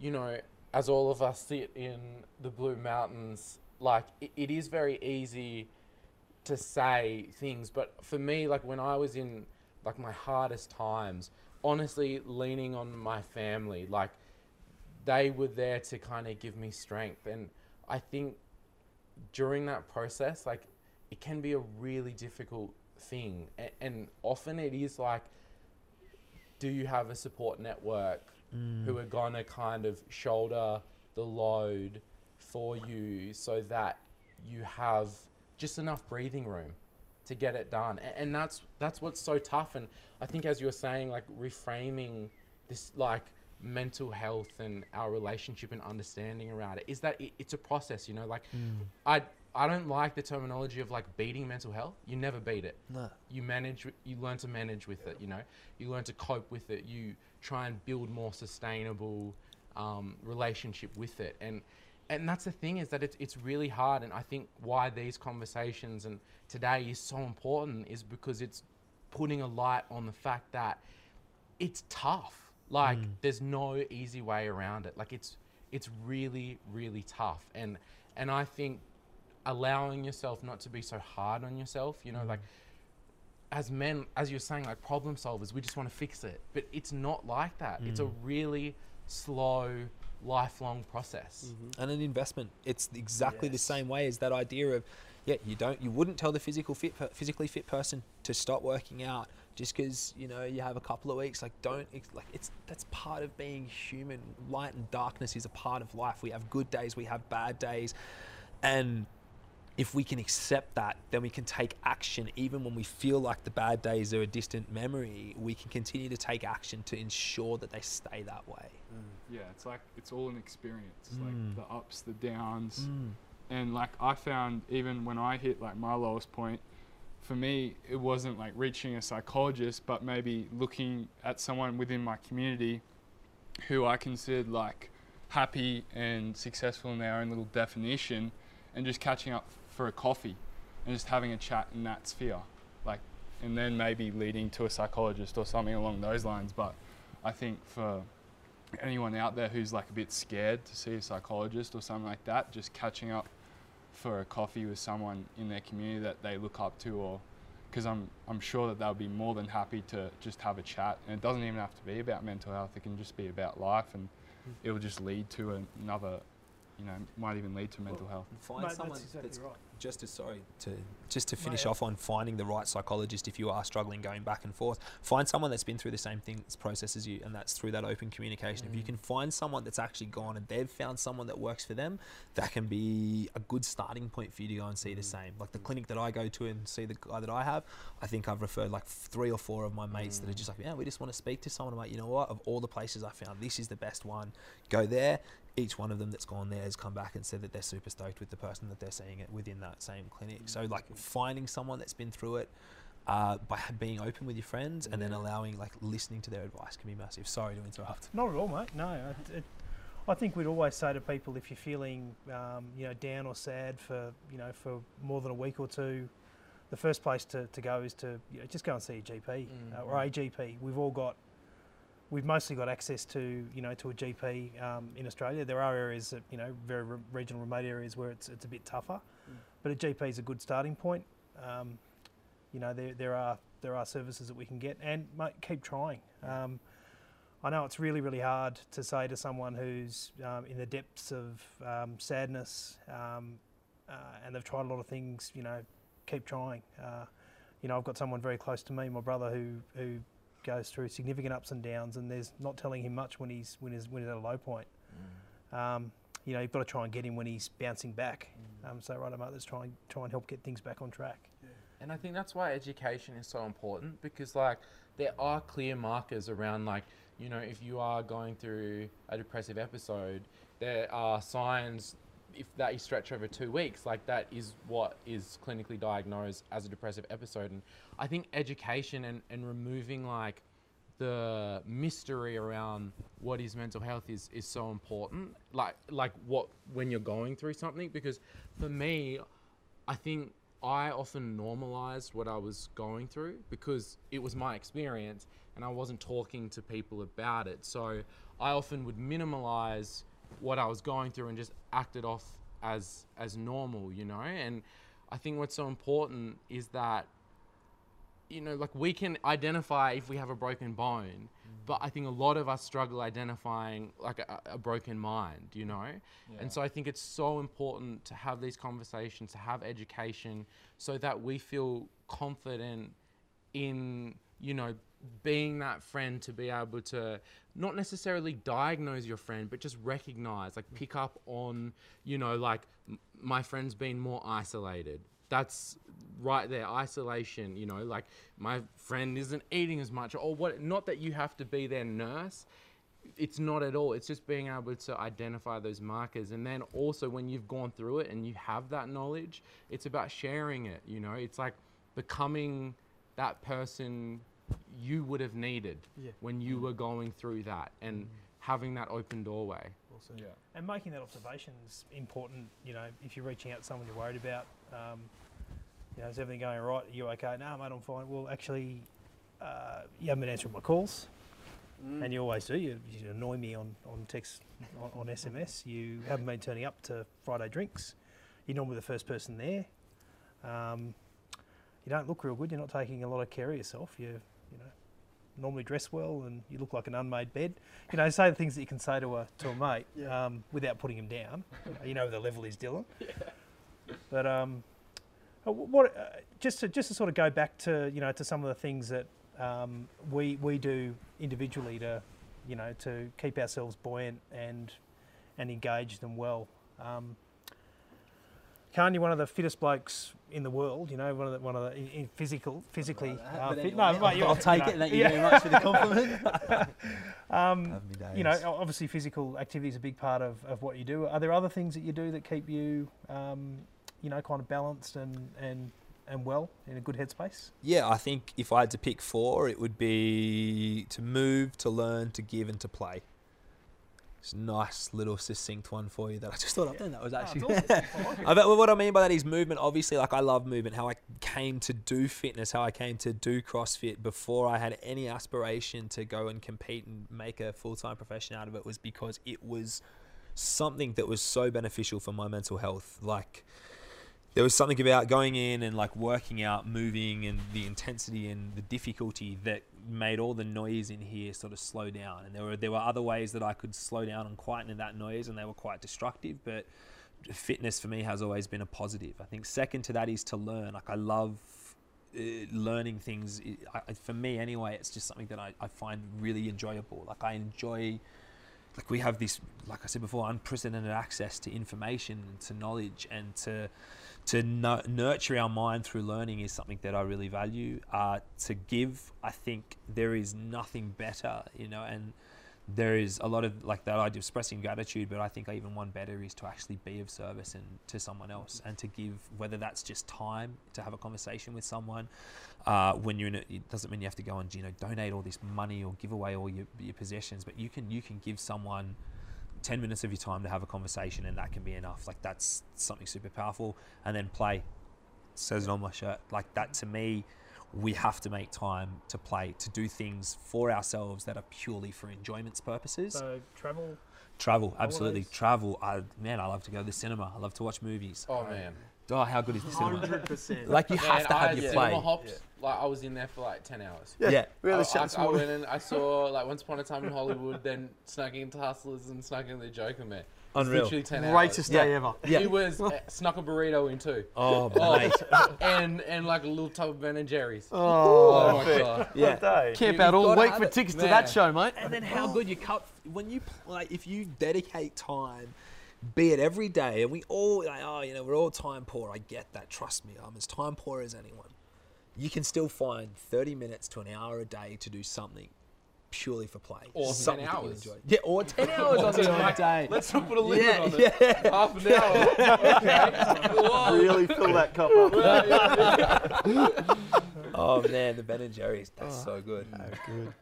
you know, as all of us sit in the Blue Mountains, like it, it is very easy to say things. But for me, like when I was in like my hardest times, honestly, leaning on my family, like they were there to kind of give me strength. And I think during that process, like it can be a really difficult thing, and, and often it is like, do you have a support network mm. who are gonna kind of shoulder the load for you so that you have just enough breathing room to get it done? And, and that's that's what's so tough. And I think, as you were saying, like reframing this, like mental health and our relationship and understanding around it, is that it, it's a process, you know. Like mm. I. I don't like the terminology of like beating mental health. You never beat it. No. You manage, you learn to manage with it, you know, you learn to cope with it. You try and build more sustainable um, relationship with it. And and that's the thing, is that it's, it's really hard. And I think why these conversations and today is so important is because it's putting a light on the fact that it's tough. Like mm. there's no easy way around it. Like it's, it's really, really tough. And, and I think, allowing yourself not to be so hard on yourself, you know, mm. like as men, as you're saying, like problem solvers, we just want to fix it, but it's not like that. Mm. It's a really slow, lifelong process. Mm-hmm. And an investment. It's exactly yes. the same way as that idea of, yeah, you don't, you wouldn't tell the physical fit, physically fit person to stop working out just because, you know, you have a couple of weeks. Like don't, like it's, that's part of being human. Light and darkness is a part of life. We have good days, we have bad days, and if we can accept that, then we can take action. Even when we feel like the bad days are a distant memory, we can continue to take action to ensure that they stay that way. Mm. Yeah, it's like, it's all an experience, mm. like the ups, the downs. Mm. And like I found, even when I hit like my lowest point, for me, it wasn't like reaching a psychologist, but maybe looking at someone within my community who I considered like happy and successful in their own little definition, and just catching up for a coffee and just having a chat in that sphere, like, and then maybe leading to a psychologist or something along those lines. But I think for anyone out there who's like a bit scared to see a psychologist or something like that, just catching up for a coffee with someone in their community that they look up to, or because I'm I'm sure that they'll be more than happy to just have a chat, and it doesn't even have to be about mental health. It can just be about life, and it will just lead to another, you know, might even lead to mental well, health. Find Mate, someone that's, exactly that's right. just to sorry to just to finish Mate, off on finding the right psychologist if you are struggling going back and forth. Find someone that's been through the same thing, process as you, and that's through that open communication. Mm. If you can find someone that's actually gone and they've found someone that works for them, that can be a good starting point for you to go and see mm. the same. Like the mm. clinic that I go to and see the guy that I have, I think I've referred like three or four of my mates mm. that are just like, yeah, we just want to speak to someone. I'm like, you know what? Of all the places I found, this is the best one. Go there. Each one of them that's gone there has come back and said that they're super stoked with the person that they're seeing it within that same clinic. So like finding someone that's been through it uh, by being open with your friends and then allowing, like listening to their advice can be massive. Sorry to interrupt. Not at all, mate. No, I, it, I think we'd always say to people, if you're feeling, um, you know, down or sad for, you know, for more than a week or two, the first place to, to go is to you know, just go and see a G P mm-hmm. uh, or a G P. We've all got We've mostly got access to, you know, to a G P um, in Australia. There are areas that, you know, very re- regional, remote areas where it's it's a bit tougher, mm. but a G P is a good starting point. Um, you know, there there are there are services that we can get, and mate, keep trying. Um, I know it's really really hard to say to someone who's um, in the depths of um, sadness um, uh, and they've tried a lot of things. You know, keep trying. Uh, you know, I've got someone very close to me, my brother, who who. goes through significant ups and downs, and there's not telling him much when he's when he's, when he's at a low point. Mm. Um, you know, you've got to try and get him when he's bouncing back. Mm. Um, so right about let's try and try and help get things back on track. Yeah. And I think that's why education is so important, because like there are clear markers around, like, you know, if you are going through a depressive episode, there are signs. If that you stretch over two weeks, like that is what is clinically diagnosed as a depressive episode. And I think education and, and removing like the mystery around what is mental health is, is so important. Like, like what, when you're going through something, because for me, I think I often normalized what I was going through because it was my experience and I wasn't talking to people about it. So I often would minimalize what I was going through and just acted off as as normal, you know. And I think what's so important is that, you know, like we can identify if we have a broken bone, mm-hmm. but I think a lot of us struggle identifying like a, a broken mind, you know. Yeah. And so I think it's so important to have these conversations, to have education, so that we feel confident in, you know, being that friend, to be able to not necessarily diagnose your friend, but just recognize, like pick up on, you know, like m- my friend's been more isolated. That's right there, isolation, you know, like my friend isn't eating as much or what, not that you have to be their nurse. It's not at all. It's just being able to identify those markers. And then also when you've gone through it and you have that knowledge, it's about sharing it, you know, it's like becoming that person you would have needed yeah. when you mm. were going through that, and mm. having that open doorway. Also, yeah. And making that observation is important, you know, if you're reaching out to someone you're worried about, um, you know, is everything going right? Are you okay? No, mate, I'm fine. Well, actually, uh, you haven't been answering my calls, mm. and you always do. You, you annoy me on, on text, on, on S M S. You haven't been turning up to Friday drinks. You're normally the first person there. Um, you don't look real good. You're not taking a lot of care of yourself. You're You know, normally dress well, and you look like an unmade bed. You know, say the things that you can say to a to a mate yeah. um, without putting him down. You know, the level is Dylan. Yeah. But um, what uh, just to just to sort of go back to you know to some of the things that um, we we do individually to you know to keep ourselves buoyant and and engaged and well. Um, Khan, you're one of the fittest blokes in the world, you know, one of the, one of the in, in physical, physically that, uh, fit. Anyway, no, mate, I'll take you know. it, thank you yeah. very much for the compliment. um, you know, obviously physical activity is a big part of, of what you do. Are there other things that you do that keep you, um, you know, kind of balanced and, and, and well, in a good headspace? Yeah, I think if I had to pick four, it would be to move, to learn, to give and to play. It's a nice little succinct one for you that I just thought yeah. up then. That was actually. No, awesome. I bet what I mean by that is movement. Obviously, like I love movement. How I came to do fitness, how I came to do CrossFit before I had any aspiration to go and compete and make a full-time profession out of it was because it was something that was so beneficial for my mental health. Like there was something about going in and like working out, moving, and the intensity and the difficulty that made all the noise in here sort of slow down. And there were there were other ways that I could slow down and quieten that noise, and they were quite destructive, but fitness for me has always been a positive. I think second to that is to learn. Like I love uh, learning things. It, I, for me anyway, it's just something that I, I find really enjoyable. Like I enjoy, like we have this, like I said before, unprecedented access to information and to knowledge, and to To n- nurture our mind through learning is something that I really value. Uh, to give, I think there is nothing better, you know, and there is a lot of like that idea of expressing gratitude, but I think even one better is to actually be of service and to someone else, and to give, whether that's just time to have a conversation with someone. Uh, when you're in a, it doesn't mean you have to go and, you know, donate all this money or give away all your, your possessions, but you can you can give someone ten minutes of your time to have a conversation, and that can be enough. Like that's something super powerful. And then play, says it on my shirt. Like that, to me, we have to make time to play, to do things for ourselves that are purely for enjoyment's purposes. So travel? Travel, absolutely. Travel. I, man, I love to go to the cinema. I love to watch movies. Oh, um, man. Oh, how good is the cinema? one hundred percent. Like, you man, have to have I your play. Hops, yeah. Like, I was in there for like ten hours. Yeah. yeah. We had a shot this morning. I went in, I saw, like, Once Upon a Time in Hollywood, then snuck into Hustlers and snuck into The Joker, man. Unreal. Literally ten hours. Greatest day yeah. ever. Yeah. He was, uh, snuck a burrito in too. Oh, oh mate. and, and like a little tub of Ben and Jerry's. Oh, oh my God. Yeah. Day. Camp out all week for tickets man. to that show, mate. And then how oh. good you cut, when you play, if you dedicate time, be it every day, and we all like, oh, you know, we're all time poor. I get that. Trust me, I'm as time poor as anyone. You can still find thirty minutes to an hour a day to do something purely for play, or something ten hours. You enjoy. Yeah, or ten hours on the right day. Let's not put a limit yeah, on it. Yeah. Half an hour. Okay. Really fill that cup up. Oh man, the Ben and Jerry's. That's oh, so good. So good.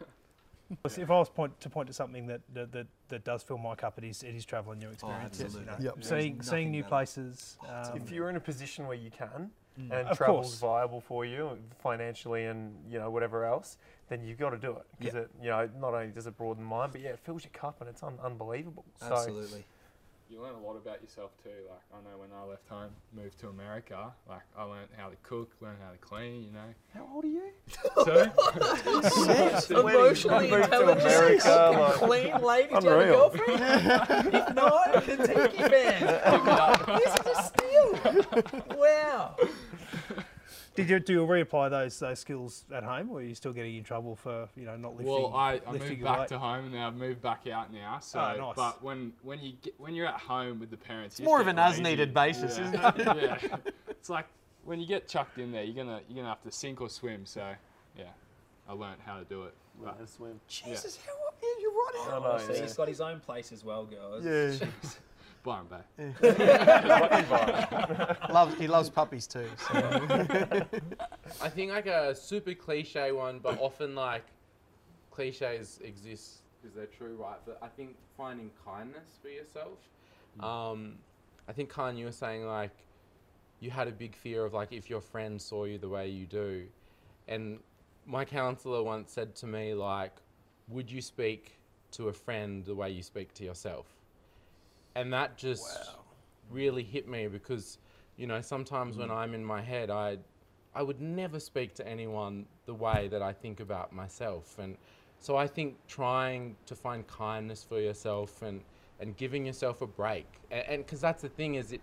If I was point to point to something that that, that, that does fill my cup, it is it is travel and new experiences. Oh, you know, yep. Seeing seeing new places. Oh, um, if you're in a position where you can mm. and travel's course. viable for you financially and you know whatever else, then you've got to do it because yep. it you know not only does it broaden mind, but yeah, it fills your cup and it's un- unbelievable. Absolutely. So, you learn a lot about yourself too. Like I know when I left home, moved to America, like I learned how to cook, learned how to clean, you know. How old are you? So emotionally intelligent, like, clean lady, do you have a girlfriend? If not, Contiki man. This is a steal. Wow. Did you do you reapply those those skills at home, or are you still getting in trouble for you know not lifting? Well, I, I lifting moved back weight? to home, and I've moved back out now. So, oh, nice. But when when you get, when you're at home with the parents, it's more of an as needed basis, yeah. isn't it? Yeah, it's like when you get chucked in there, you're gonna you're gonna have to sink or swim. So, yeah, I learned how to do it. Learn how to swim. Jesus, yeah. how up here you running? Oh, no, yeah. He's got his own place as well, girls. Yeah. Byron Bay. Yeah. loves, he loves puppies too. So. I think like a super cliche one, but often like cliches exist because they're true, right? But I think finding kindness for yourself. Mm. Um, I think Khan, you were saying like you had a big fear of like if your friend saw you the way you do, and my counsellor once said to me like, would you speak to a friend the way you speak to yourself? And that just wow. really hit me because, you know, sometimes mm. when I'm in my head, I I would never speak to anyone the way that I think about myself. And so I think trying to find kindness for yourself and, and giving yourself a break. And because that's the thing is it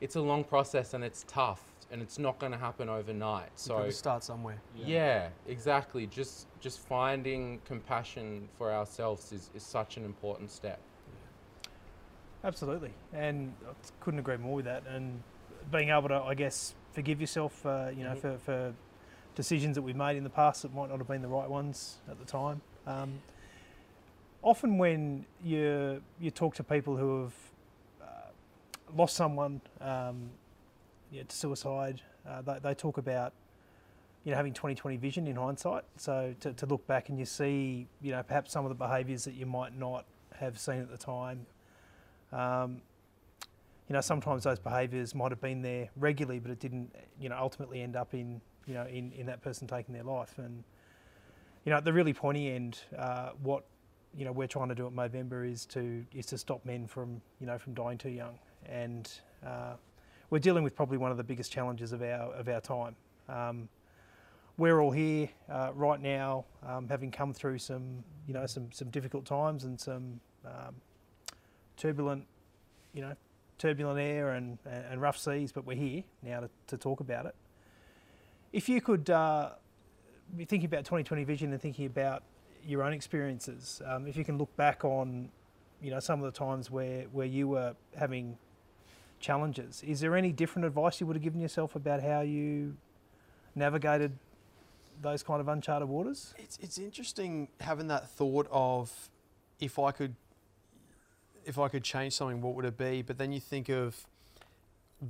it's a long process and it's tough and it's not going to happen overnight. So you start somewhere. Yeah, yeah exactly. Just, just finding compassion for ourselves is, is such an important step. Absolutely, and I couldn't agree more with that. And being able to, I guess, forgive yourself, uh, you know, mm-hmm. for, for decisions that we've made in the past that might not have been the right ones at the time. Um, often, when you you talk to people who have uh, lost someone um, you know, to suicide, uh, they they talk about you know having twenty twenty vision in hindsight. So to, to look back and you see, you know, perhaps some of the behaviours that you might not have seen at the time. Um, you know, sometimes those behaviours might have been there regularly, but it didn't, you know, ultimately end up in, you know, in, in that person taking their life. And, you know, at the really pointy end, uh, what, you know, we're trying to do at Movember is to, is to stop men from, you know, from dying too young. And uh, we're dealing with probably one of the biggest challenges of our, of our time. Um, we're all here uh, right now, um, having come through some, you know, some, some difficult times and some um, turbulent, you know, turbulent air and, and rough seas, but we're here now to, to talk about it. If you could uh, be thinking about twenty twenty vision and thinking about your own experiences, um, if you can look back on, you know, some of the times where, where you were having challenges, is there any different advice you would have given yourself about how you navigated those kind of uncharted waters? It's, it's interesting having that thought of, if I could, if I could change something, what would it be? But then you think of,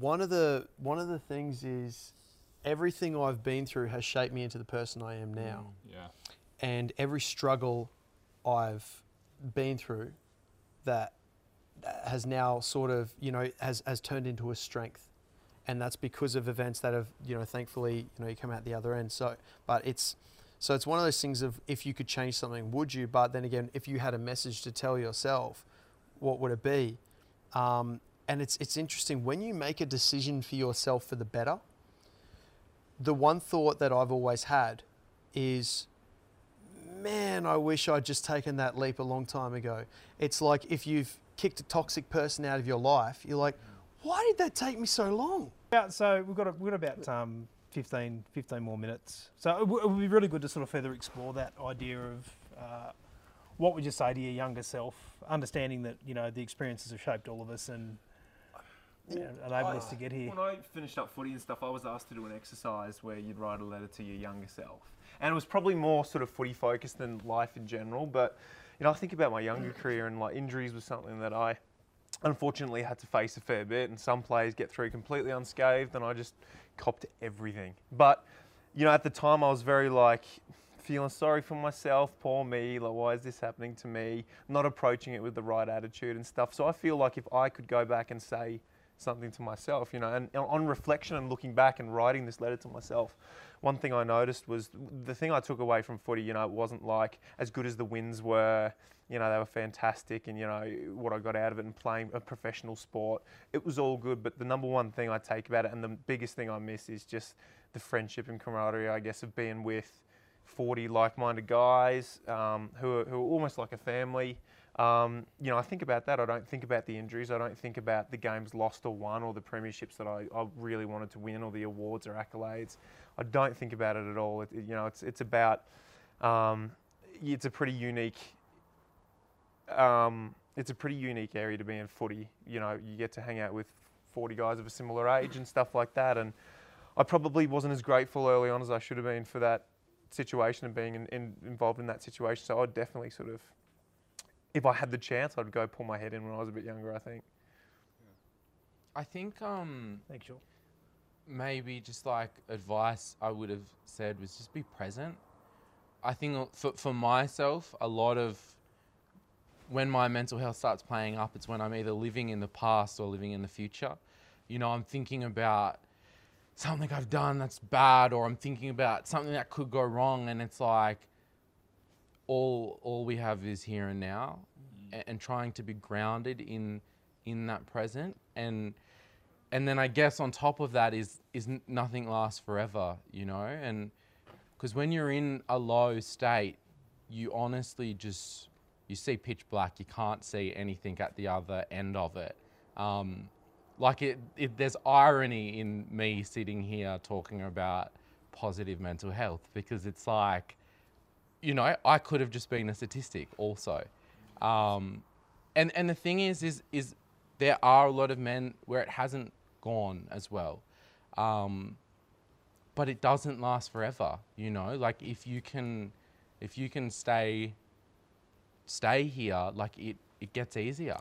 one of the one of the things is, everything I've been through has shaped me into the person I am now. Mm, yeah. And every struggle I've been through, that has now sort of, you know, has, has turned into a strength. And that's because of events that have, you know, thankfully, you know, you come out the other end. So, but it's, so it's one of those things of, if you could change something, would you? But then again, if you had a message to tell yourself, what would it be? Um, and it's, it's interesting, when you make a decision for yourself for the better, the one thought that I've always had is, man, I wish I'd just taken that leap a long time ago. It's like, if you've kicked a toxic person out of your life, you're like, why did that take me so long? Yeah, so we've got, a, we've got about um, fifteen, fifteen more minutes. So it, w it would be really good to sort of further explore that idea of uh, what would you say to your younger self, understanding that, you know, the experiences have shaped all of us and you know, enabled I, us to get here. When I finished up footy and stuff, I was asked to do an exercise where you'd write a letter to your younger self. And it was probably more sort of footy focused than life in general, but you know, I think about my younger career, and like, injuries was something that I unfortunately had to face a fair bit, and some players get through completely unscathed, and I just copped everything. But you know, at the time I was very like, feeling sorry for myself, poor me, like why is this happening to me? Not approaching it with the right attitude and stuff. So I feel like if I could go back and say something to myself, you know, and on reflection and looking back and writing this letter to myself, one thing I noticed was, the thing I took away from footy, you know, it wasn't like as good as the wins were, you know, they were fantastic, and you know, what I got out of it and playing a professional sport, it was all good, but the number one thing I take about it, and the biggest thing I miss, is just the friendship and camaraderie, I guess, of being with forty like-minded guys um, who, are, who are almost like a family. Um, you know, I think about that. I don't think about the injuries. I don't think about the games lost or won, or the premierships that I, I really wanted to win, or the awards or accolades. I don't think about it at all. It, you know, it's it's about um, it's a pretty unique um, it's a pretty unique area to be in footy. You know, you get to hang out with forty guys of a similar age and stuff like that. And I probably wasn't as grateful early on as I should have been for that situation and being in, in, involved in that situation. So I'd definitely sort of, if I had the chance, I'd go pull my head in when I was a bit younger, I think. I think um, Thanks, Joel. Maybe just like advice I would have said was just be present. I think for, for myself, a lot of when my mental health starts playing up, it's when I'm either living in the past or living in the future. You know, I'm thinking about something I've done that's bad, or I'm thinking about something that could go wrong, and it's like, all all we have is here and now, mm. and, and trying to be grounded in in that present, and and then I guess on top of that is is nothing lasts forever, you know, and because when you're in a low state, you honestly just, you see pitch black, you can't see anything at the other end of it. Um, like it, it there's irony in me sitting here talking about positive mental health, because it's like, you know, I could have just been a statistic also. Um, and, and the thing is, is, is there are a lot of men where it hasn't gone as well. Um, but it doesn't last forever, you know, like if you can, if you can stay, stay here, like it, it gets easier. Yeah.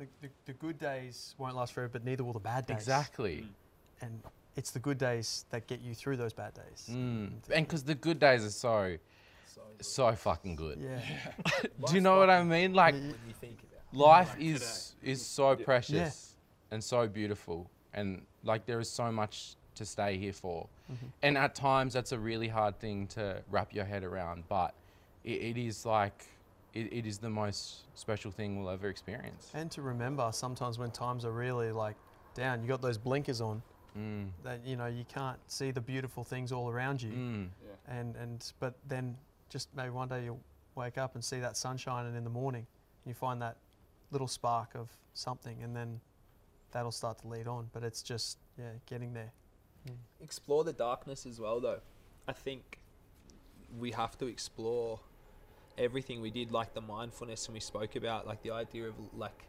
Yeah. The, the, the good days won't last forever, but neither will the bad days. Exactly. Mm. And it's the good days that get you through those bad days. Mm. And because the good days are so, so good. So fucking good. Yeah. yeah. Do you know what I mean? Like, when you think about life like is today. is so yeah. precious yeah. and so beautiful, and like there is so much to stay here for. Mm-hmm. And at times that's a really hard thing to wrap your head around, but it, it is like, it, it is the most special thing we'll ever experience. And to remember sometimes when times are really like down, you got those blinkers on, mm. that, you know, you can't see the beautiful things all around you. Mm. Yeah. And, and, but then just maybe one day you'll wake up and see that sunshine, and in the morning you find that little spark of something, and then that'll start to lead on. But it's just, yeah, getting there. Mm. Explore the darkness as well, though. I think we have to explore everything we did, like the mindfulness, and we spoke about like the idea of like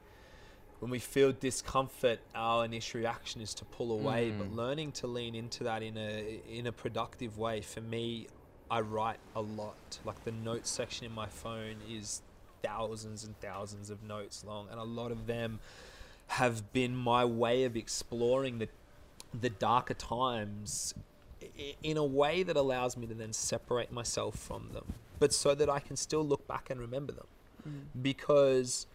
when we feel discomfort, our initial reaction is to pull away, mm. but learning to lean into that in a in a productive way. For me, I write a lot. Like the notes section in my phone is thousands and thousands of notes long, and a lot of them have been my way of exploring the the darker times in a way that allows me to then separate myself from them, but so that I can still look back and remember them. Mm. Because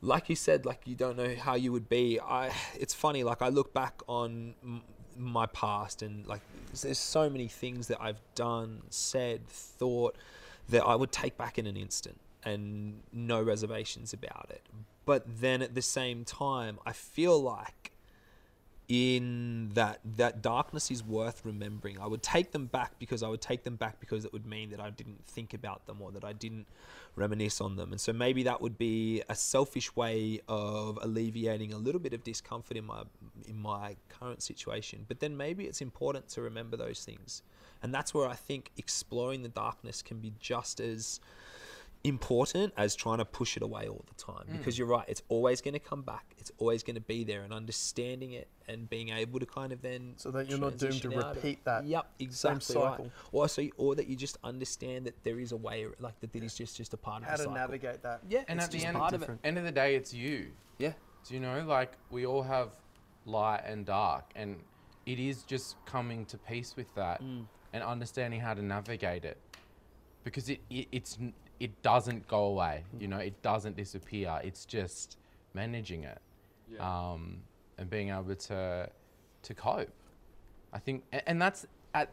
like you said, like you don't know how you would be. I, it's funny, like I look back on m- my past and like there's so many things that I've done, said, thought that I would take back in an instant and no reservations about it. But then at the same time, I feel like in that that darkness is worth remembering. I would take them back because I would take them back because it would mean that I didn't think about them or that I didn't reminisce on them. And so maybe that would be a selfish way of alleviating a little bit of discomfort in my in my current situation. But then maybe it's important to remember those things. And that's where I think exploring the darkness can be just as important as trying to push it away all the time, mm. because you're right, it's always going to come back, it's always going to be there, and understanding it and being able to kind of then so that you're not doomed to repeat that yep exactly same cycle. Right. or so you, or that you just understand that there is a way, like that, that yeah. is just just a part how of the how to cycle. Navigate that yeah and it's at the end of, it, end of the day it's you yeah do you know, like we all have light and dark, and it is just coming to peace with that, mm. and understanding how to navigate it, because it, it it's it doesn't go away, you know, it doesn't disappear. It's just managing it, yeah. um, and being able to, to cope. I think, and that's at,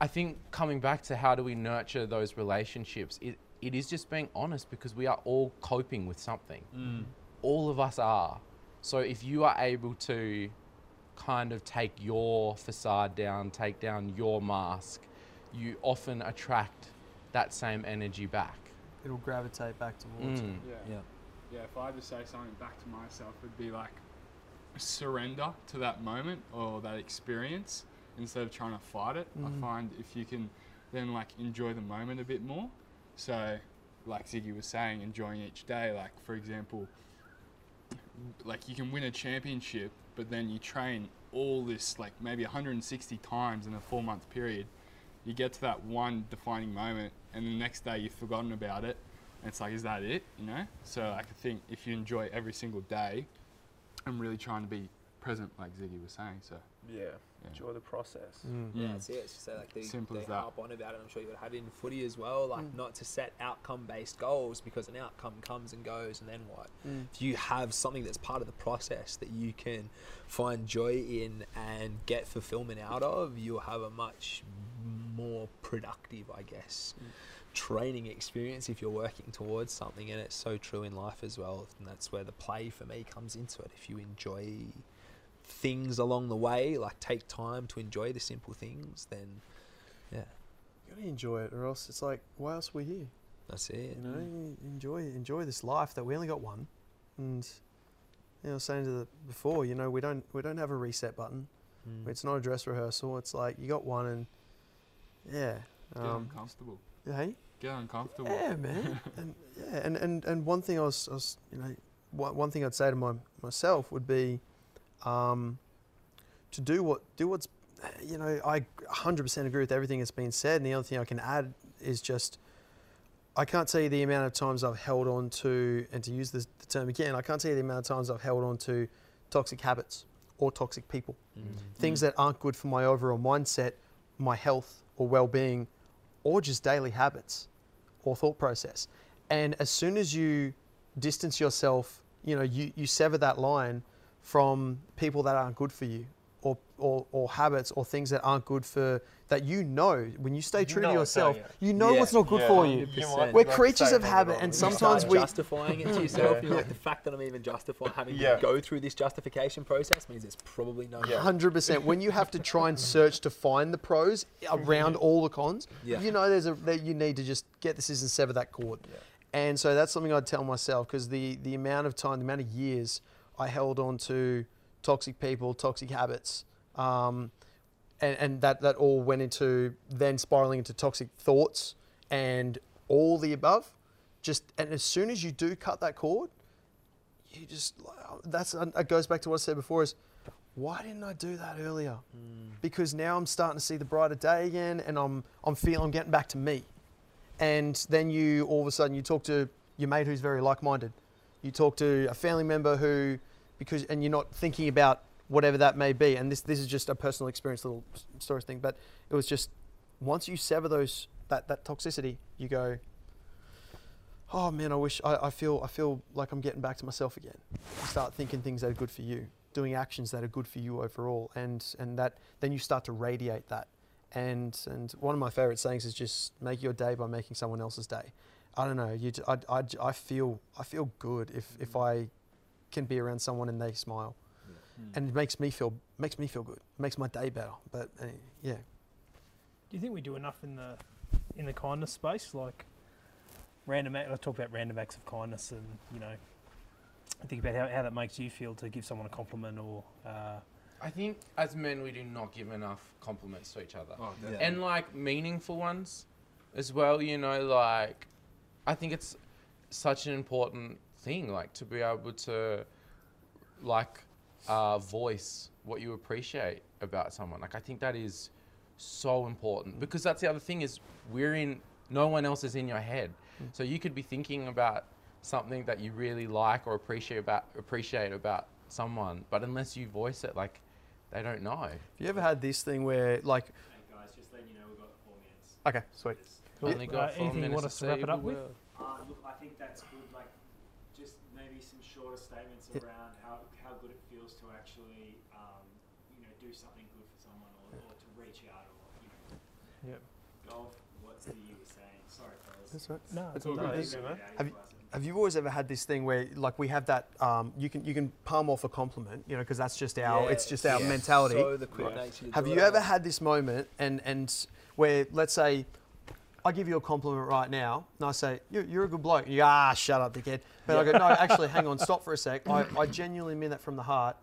I think coming back to how do we nurture those relationships? It, it is just being honest, because we are all coping with something. Mm. All of us are. So if you are able to kind of take your facade down, take down your mask, you often attract that same energy back. It'll gravitate back towards mm. it. Yeah. yeah. Yeah, if I had to say something back to myself, it'd be like surrender to that moment or that experience instead of trying to fight it. Mm. I find if you can then like enjoy the moment a bit more. So like Ziggy was saying, enjoying each day, like for example, like you can win a championship, but then you train all this, like maybe one hundred sixty times in a four month period. You get to that one defining moment, and the next day you've forgotten about it, and it's like, is that it, you know? So I think if you enjoy every single day, I'm really trying to be present, like Ziggy was saying, so. Yeah, yeah. Enjoy the process. Mm. Yeah, that's it, it's just like they, Simple they as harp that. On about it, I'm sure you would have it in footy as well, like mm. not to set outcome-based goals, because an outcome comes and goes, and then what? Mm. If you have something that's part of the process that you can find joy in and get fulfillment out of, you'll have a much more productive, I guess, mm. training experience if you're working towards something. And it's so true in life as well, and that's where the play for me comes into it. If you enjoy things along the way, like take time to enjoy the simple things, then yeah, you gotta enjoy it, or else it's like, why else are we here? That's it, you know. mm. enjoy enjoy this life that we only got one. And you know, I was saying to the before, you know, we don't we don't have a reset button. mm. It's not a dress rehearsal, it's like you got one. And yeah. Get um, uncomfortable. Hey? Get uncomfortable. Yeah, man. and, yeah, and, and, and one thing I was, I was you know, one, one thing I'd say to my, myself would be um, to do what, do what's, you know, I one hundred percent agree with everything that's been said. And the other thing I can add is just, I can't tell you the amount of times I've held on to, and to use this, the term again, I can't tell you the amount of times I've held on to toxic habits or toxic people. Mm. Things mm. that aren't good for my overall mindset, my health, or well-being, or just daily habits or thought process. And as soon as you distance yourself, you know, you, you sever that line from people that aren't good for you, or, or, or habits or things that aren't good for, that you know, when you stay true you know to yourself, you know yeah. what's not good yeah, for you. one hundred percent. We're creatures of habit, and sometimes we... justifying it to yourself. yeah. You're like, the fact that I'm even justifying, having yeah. to go through this justification process means it's probably no good. one hundred percent. When you have to try and search to find the pros around all the cons, yeah. you know there's a that you need to just get this and sever that cord. Yeah. And so that's something I'd tell myself, because the, the amount of time, the amount of years I held on to toxic people, toxic habits, um, and, and that, that all went into then spiraling into toxic thoughts and all the above. Just, and as soon as you do cut that cord, you just, that's, it goes back to what I said before, is why didn't I do that earlier? Mm. Because now I'm starting to see the brighter day again, and I'm, I'm feeling, I'm getting back to me. And then you, all of a sudden, you talk to your mate who's very like-minded. You talk to a family member who, because, and you're not thinking about whatever that may be. And this, this is just a personal experience, little story thing. But it was just, once you sever those, that, that toxicity, you go, oh man, I wish, I, I feel, I feel like I'm getting back to myself again. You start thinking things that are good for you, doing actions that are good for you overall. And, and that, then you start to radiate that. And and one of my favorite sayings is just make your day by making someone else's day. I don't know. You, I, I, I feel I feel good if, if I can be around someone and they smile, yeah. mm. and it makes me feel makes me feel good. It makes my day better. But uh, yeah. Do you think we do enough in the in the kindness space? Like random act, I talk about random acts of kindness, and you know, I think about how, how that makes you feel to give someone a compliment or. Uh, I think as men, we do not give enough compliments to each other. Oh, yeah. And like meaningful ones as well, you know, like I think it's such an important thing, like to be able to like uh, voice what you appreciate about someone. Like I think that is so important, because that's the other thing is we're in, no one else is in your head. Mm. So you could be thinking about something that you really like or appreciate about, appreciate about someone, but unless you voice it, like, they don't know. Have you ever had this thing where, like... Hey guys, just letting you know we've got four minutes. Okay, sweet. Cool. Only got uh, four anything minutes you want us to wrap it up with? Uh, look, I think that's good. Like, just maybe some shorter statements yeah. around how, how good it feels to actually, um, you know, do something good for someone or, or to reach out or, you know, yep. golf, what's the you were saying. Sorry, fellas. That's right. No, it's all no, good. It's, yeah, have you, Have you always ever had this thing where, like, we have that? Um, you can you can palm off a compliment, you know, because that's just our yeah, it's just our yeah. mentality. So the quick right. nature have you ever out. had this moment and and where, let's say, I give you a compliment right now, and I say you're, you're a good bloke. You go, ah, shut up, dickhead. But yeah. I go, no, actually, hang on, stop for a sec. I, I genuinely mean that from the heart.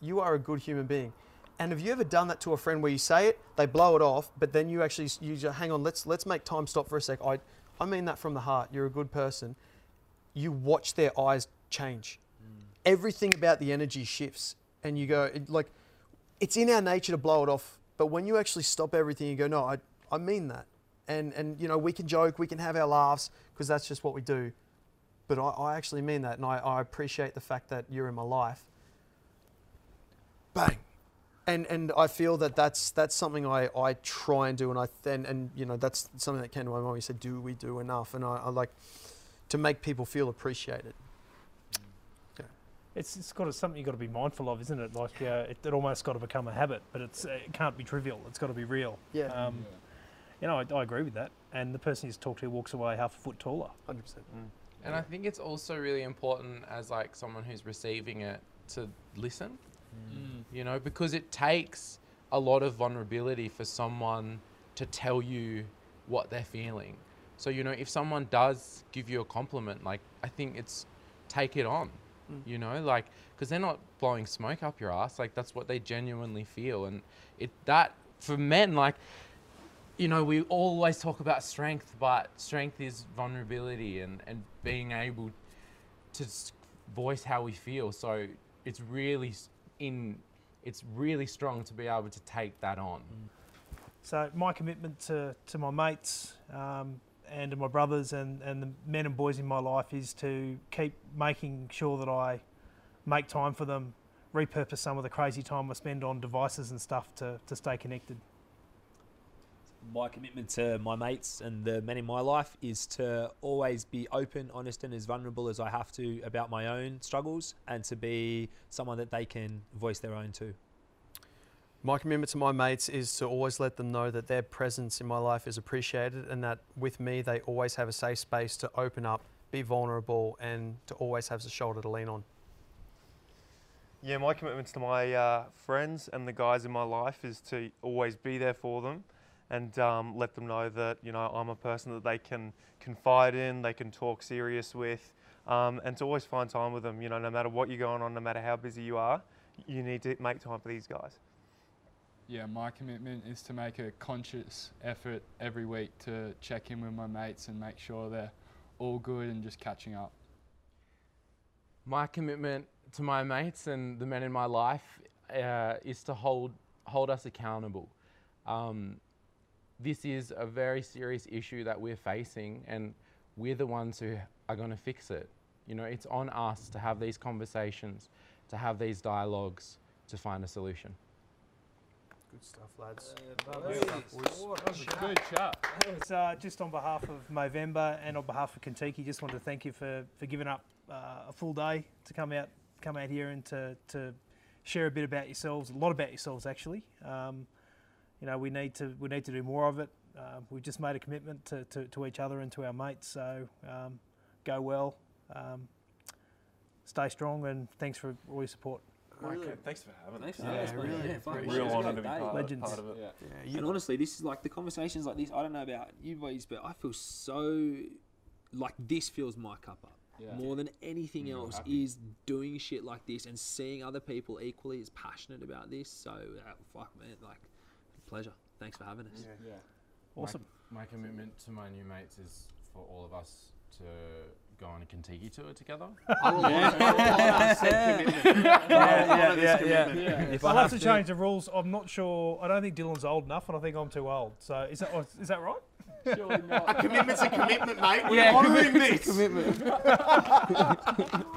You are a good human being. And have you ever done that to a friend where you say it, they blow it off, but then you actually you just, hang on, let's let's make time stop for a sec. I I mean that from the heart. You're a good person. You watch their eyes change. Mm. Everything about the energy shifts, and you go it, like, it's in our nature to blow it off. But when you actually stop everything and go, no, I, I mean that. And, and you know, we can joke, we can have our laughs because that's just what we do. But I, I actually mean that. And I, I appreciate the fact that you're in my life. Bang. And, and I feel that that's, that's something I, I try and do. And I, and, and you know, that's something that came to my mind. You said, do we do enough? And I, I like, to make people feel appreciated. Yeah. It's it's got to, something you've got to be mindful of, isn't it? Like uh, it, it almost got to become a habit, but it's it can't be trivial. It's got to be real. Yeah. Um, yeah. You know, I, I agree with that. And the person you talk to walks away half a foot taller. one hundred percent. Mm. And yeah. I think it's also really important as like someone who's receiving it to listen. Mm. You know, because it takes a lot of vulnerability for someone to tell you what they're feeling. So, you know, if someone does give you a compliment, like, I think it's take it on, mm. you know, like, because they're not blowing smoke up your ass. Like, that's what they genuinely feel. And it that for men, like, you know, we always talk about strength, but strength is vulnerability and, and being able to voice how we feel. So it's really in it's really strong to be able to take that on. Mm. So my commitment to, to my mates, um, and to my brothers and, and the men and boys in my life is to keep making sure that I make time for them, repurpose some of the crazy time I spend on devices and stuff to, to stay connected. my commitment to my mates and the men in my life is to always be open, honest, and as vulnerable as I have to about my own struggles, and to be someone that they can voice their own to. My commitment to my mates is to always let them know that their presence in my life is appreciated, and that with me they always have a safe space to open up, be vulnerable, and to always have a shoulder to lean on. Yeah, my commitments to my uh, friends and the guys in my life is to always be there for them, and um, let them know that, you know, I'm a person that they can confide in, they can talk serious with, um, and to always find time with them. You know, no matter what you're going on, no matter how busy you are, you need to make time for these guys. Yeah, my commitment is to make a conscious effort every week to check in with my mates and make sure they're all good and just catching up. My commitment to my mates and the men in my life uh, is to hold, hold us accountable. Um, this is a very serious issue that we're facing, and we're the ones who are going to fix it. You know, it's on us to have these conversations, to have these dialogues, to find a solution. Good stuff, lads. Uh, good stuff. Good chat. It was, uh, just on behalf of Movember and on behalf of Contiki, just wanted to thank you for, for giving up uh, a full day to come out come out here and to, to share a bit about yourselves, a lot about yourselves actually. Um, you know, we need to we need to do more of it. Uh, we've just made a commitment to, to, to each other and to our mates, so um, go well, um, stay strong, and thanks for all your support. Really, thanks for having us. Yeah, yeah, really, yeah, it's really, real honour to be part, Legends. part of it. Yeah. Yeah, you and honestly, this is like the conversations like this. I don't know about you boys, but I feel so like this fills my cup up yeah. more than anything mm, else. Happy. Is doing shit like this and seeing other people equally as passionate about this. So uh, fuck, man, like pleasure. Thanks for having us. Yeah, yeah. Awesome. My, my commitment to my new mates is for all of us to go on a Contiki tour together. I'll have to change the rules. I'm not sure. I don't think Dylan's old enough, and I think I'm too old. So is that is that right? Surely not. A commitment's a commitment, mate. We're yeah, honouring this. A commitment. All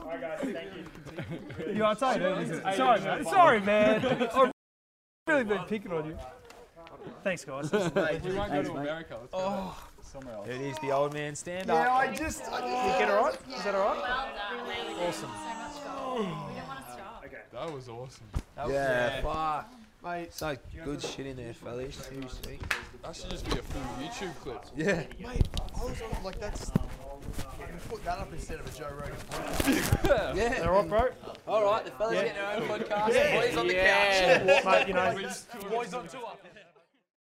right, guys. Thank you. Really. You are tight. Sorry, man. Sorry, man. I've really been picking on you. Thanks, guys. We won't go to America. Let's go oh. somewhere else. It is the old man stand up. Yeah, I just... I just get it right? Yeah. Is that all right? Well done. Awesome. Thank you so much, guys. We don't want to stop. Okay. That was awesome. That was yeah, fuck. Mate. So good shit in there, fellas. Seriously. That should just be a full YouTube clip. Yeah. Mate, I was on, like, that's... I can put that up instead of a Joe Rogan podcast. Yeah. All right, bro? All right, the fellas yeah. get their own podcast. Yeah. Boys on the couch. Yeah. Mate, you know, boys on tour.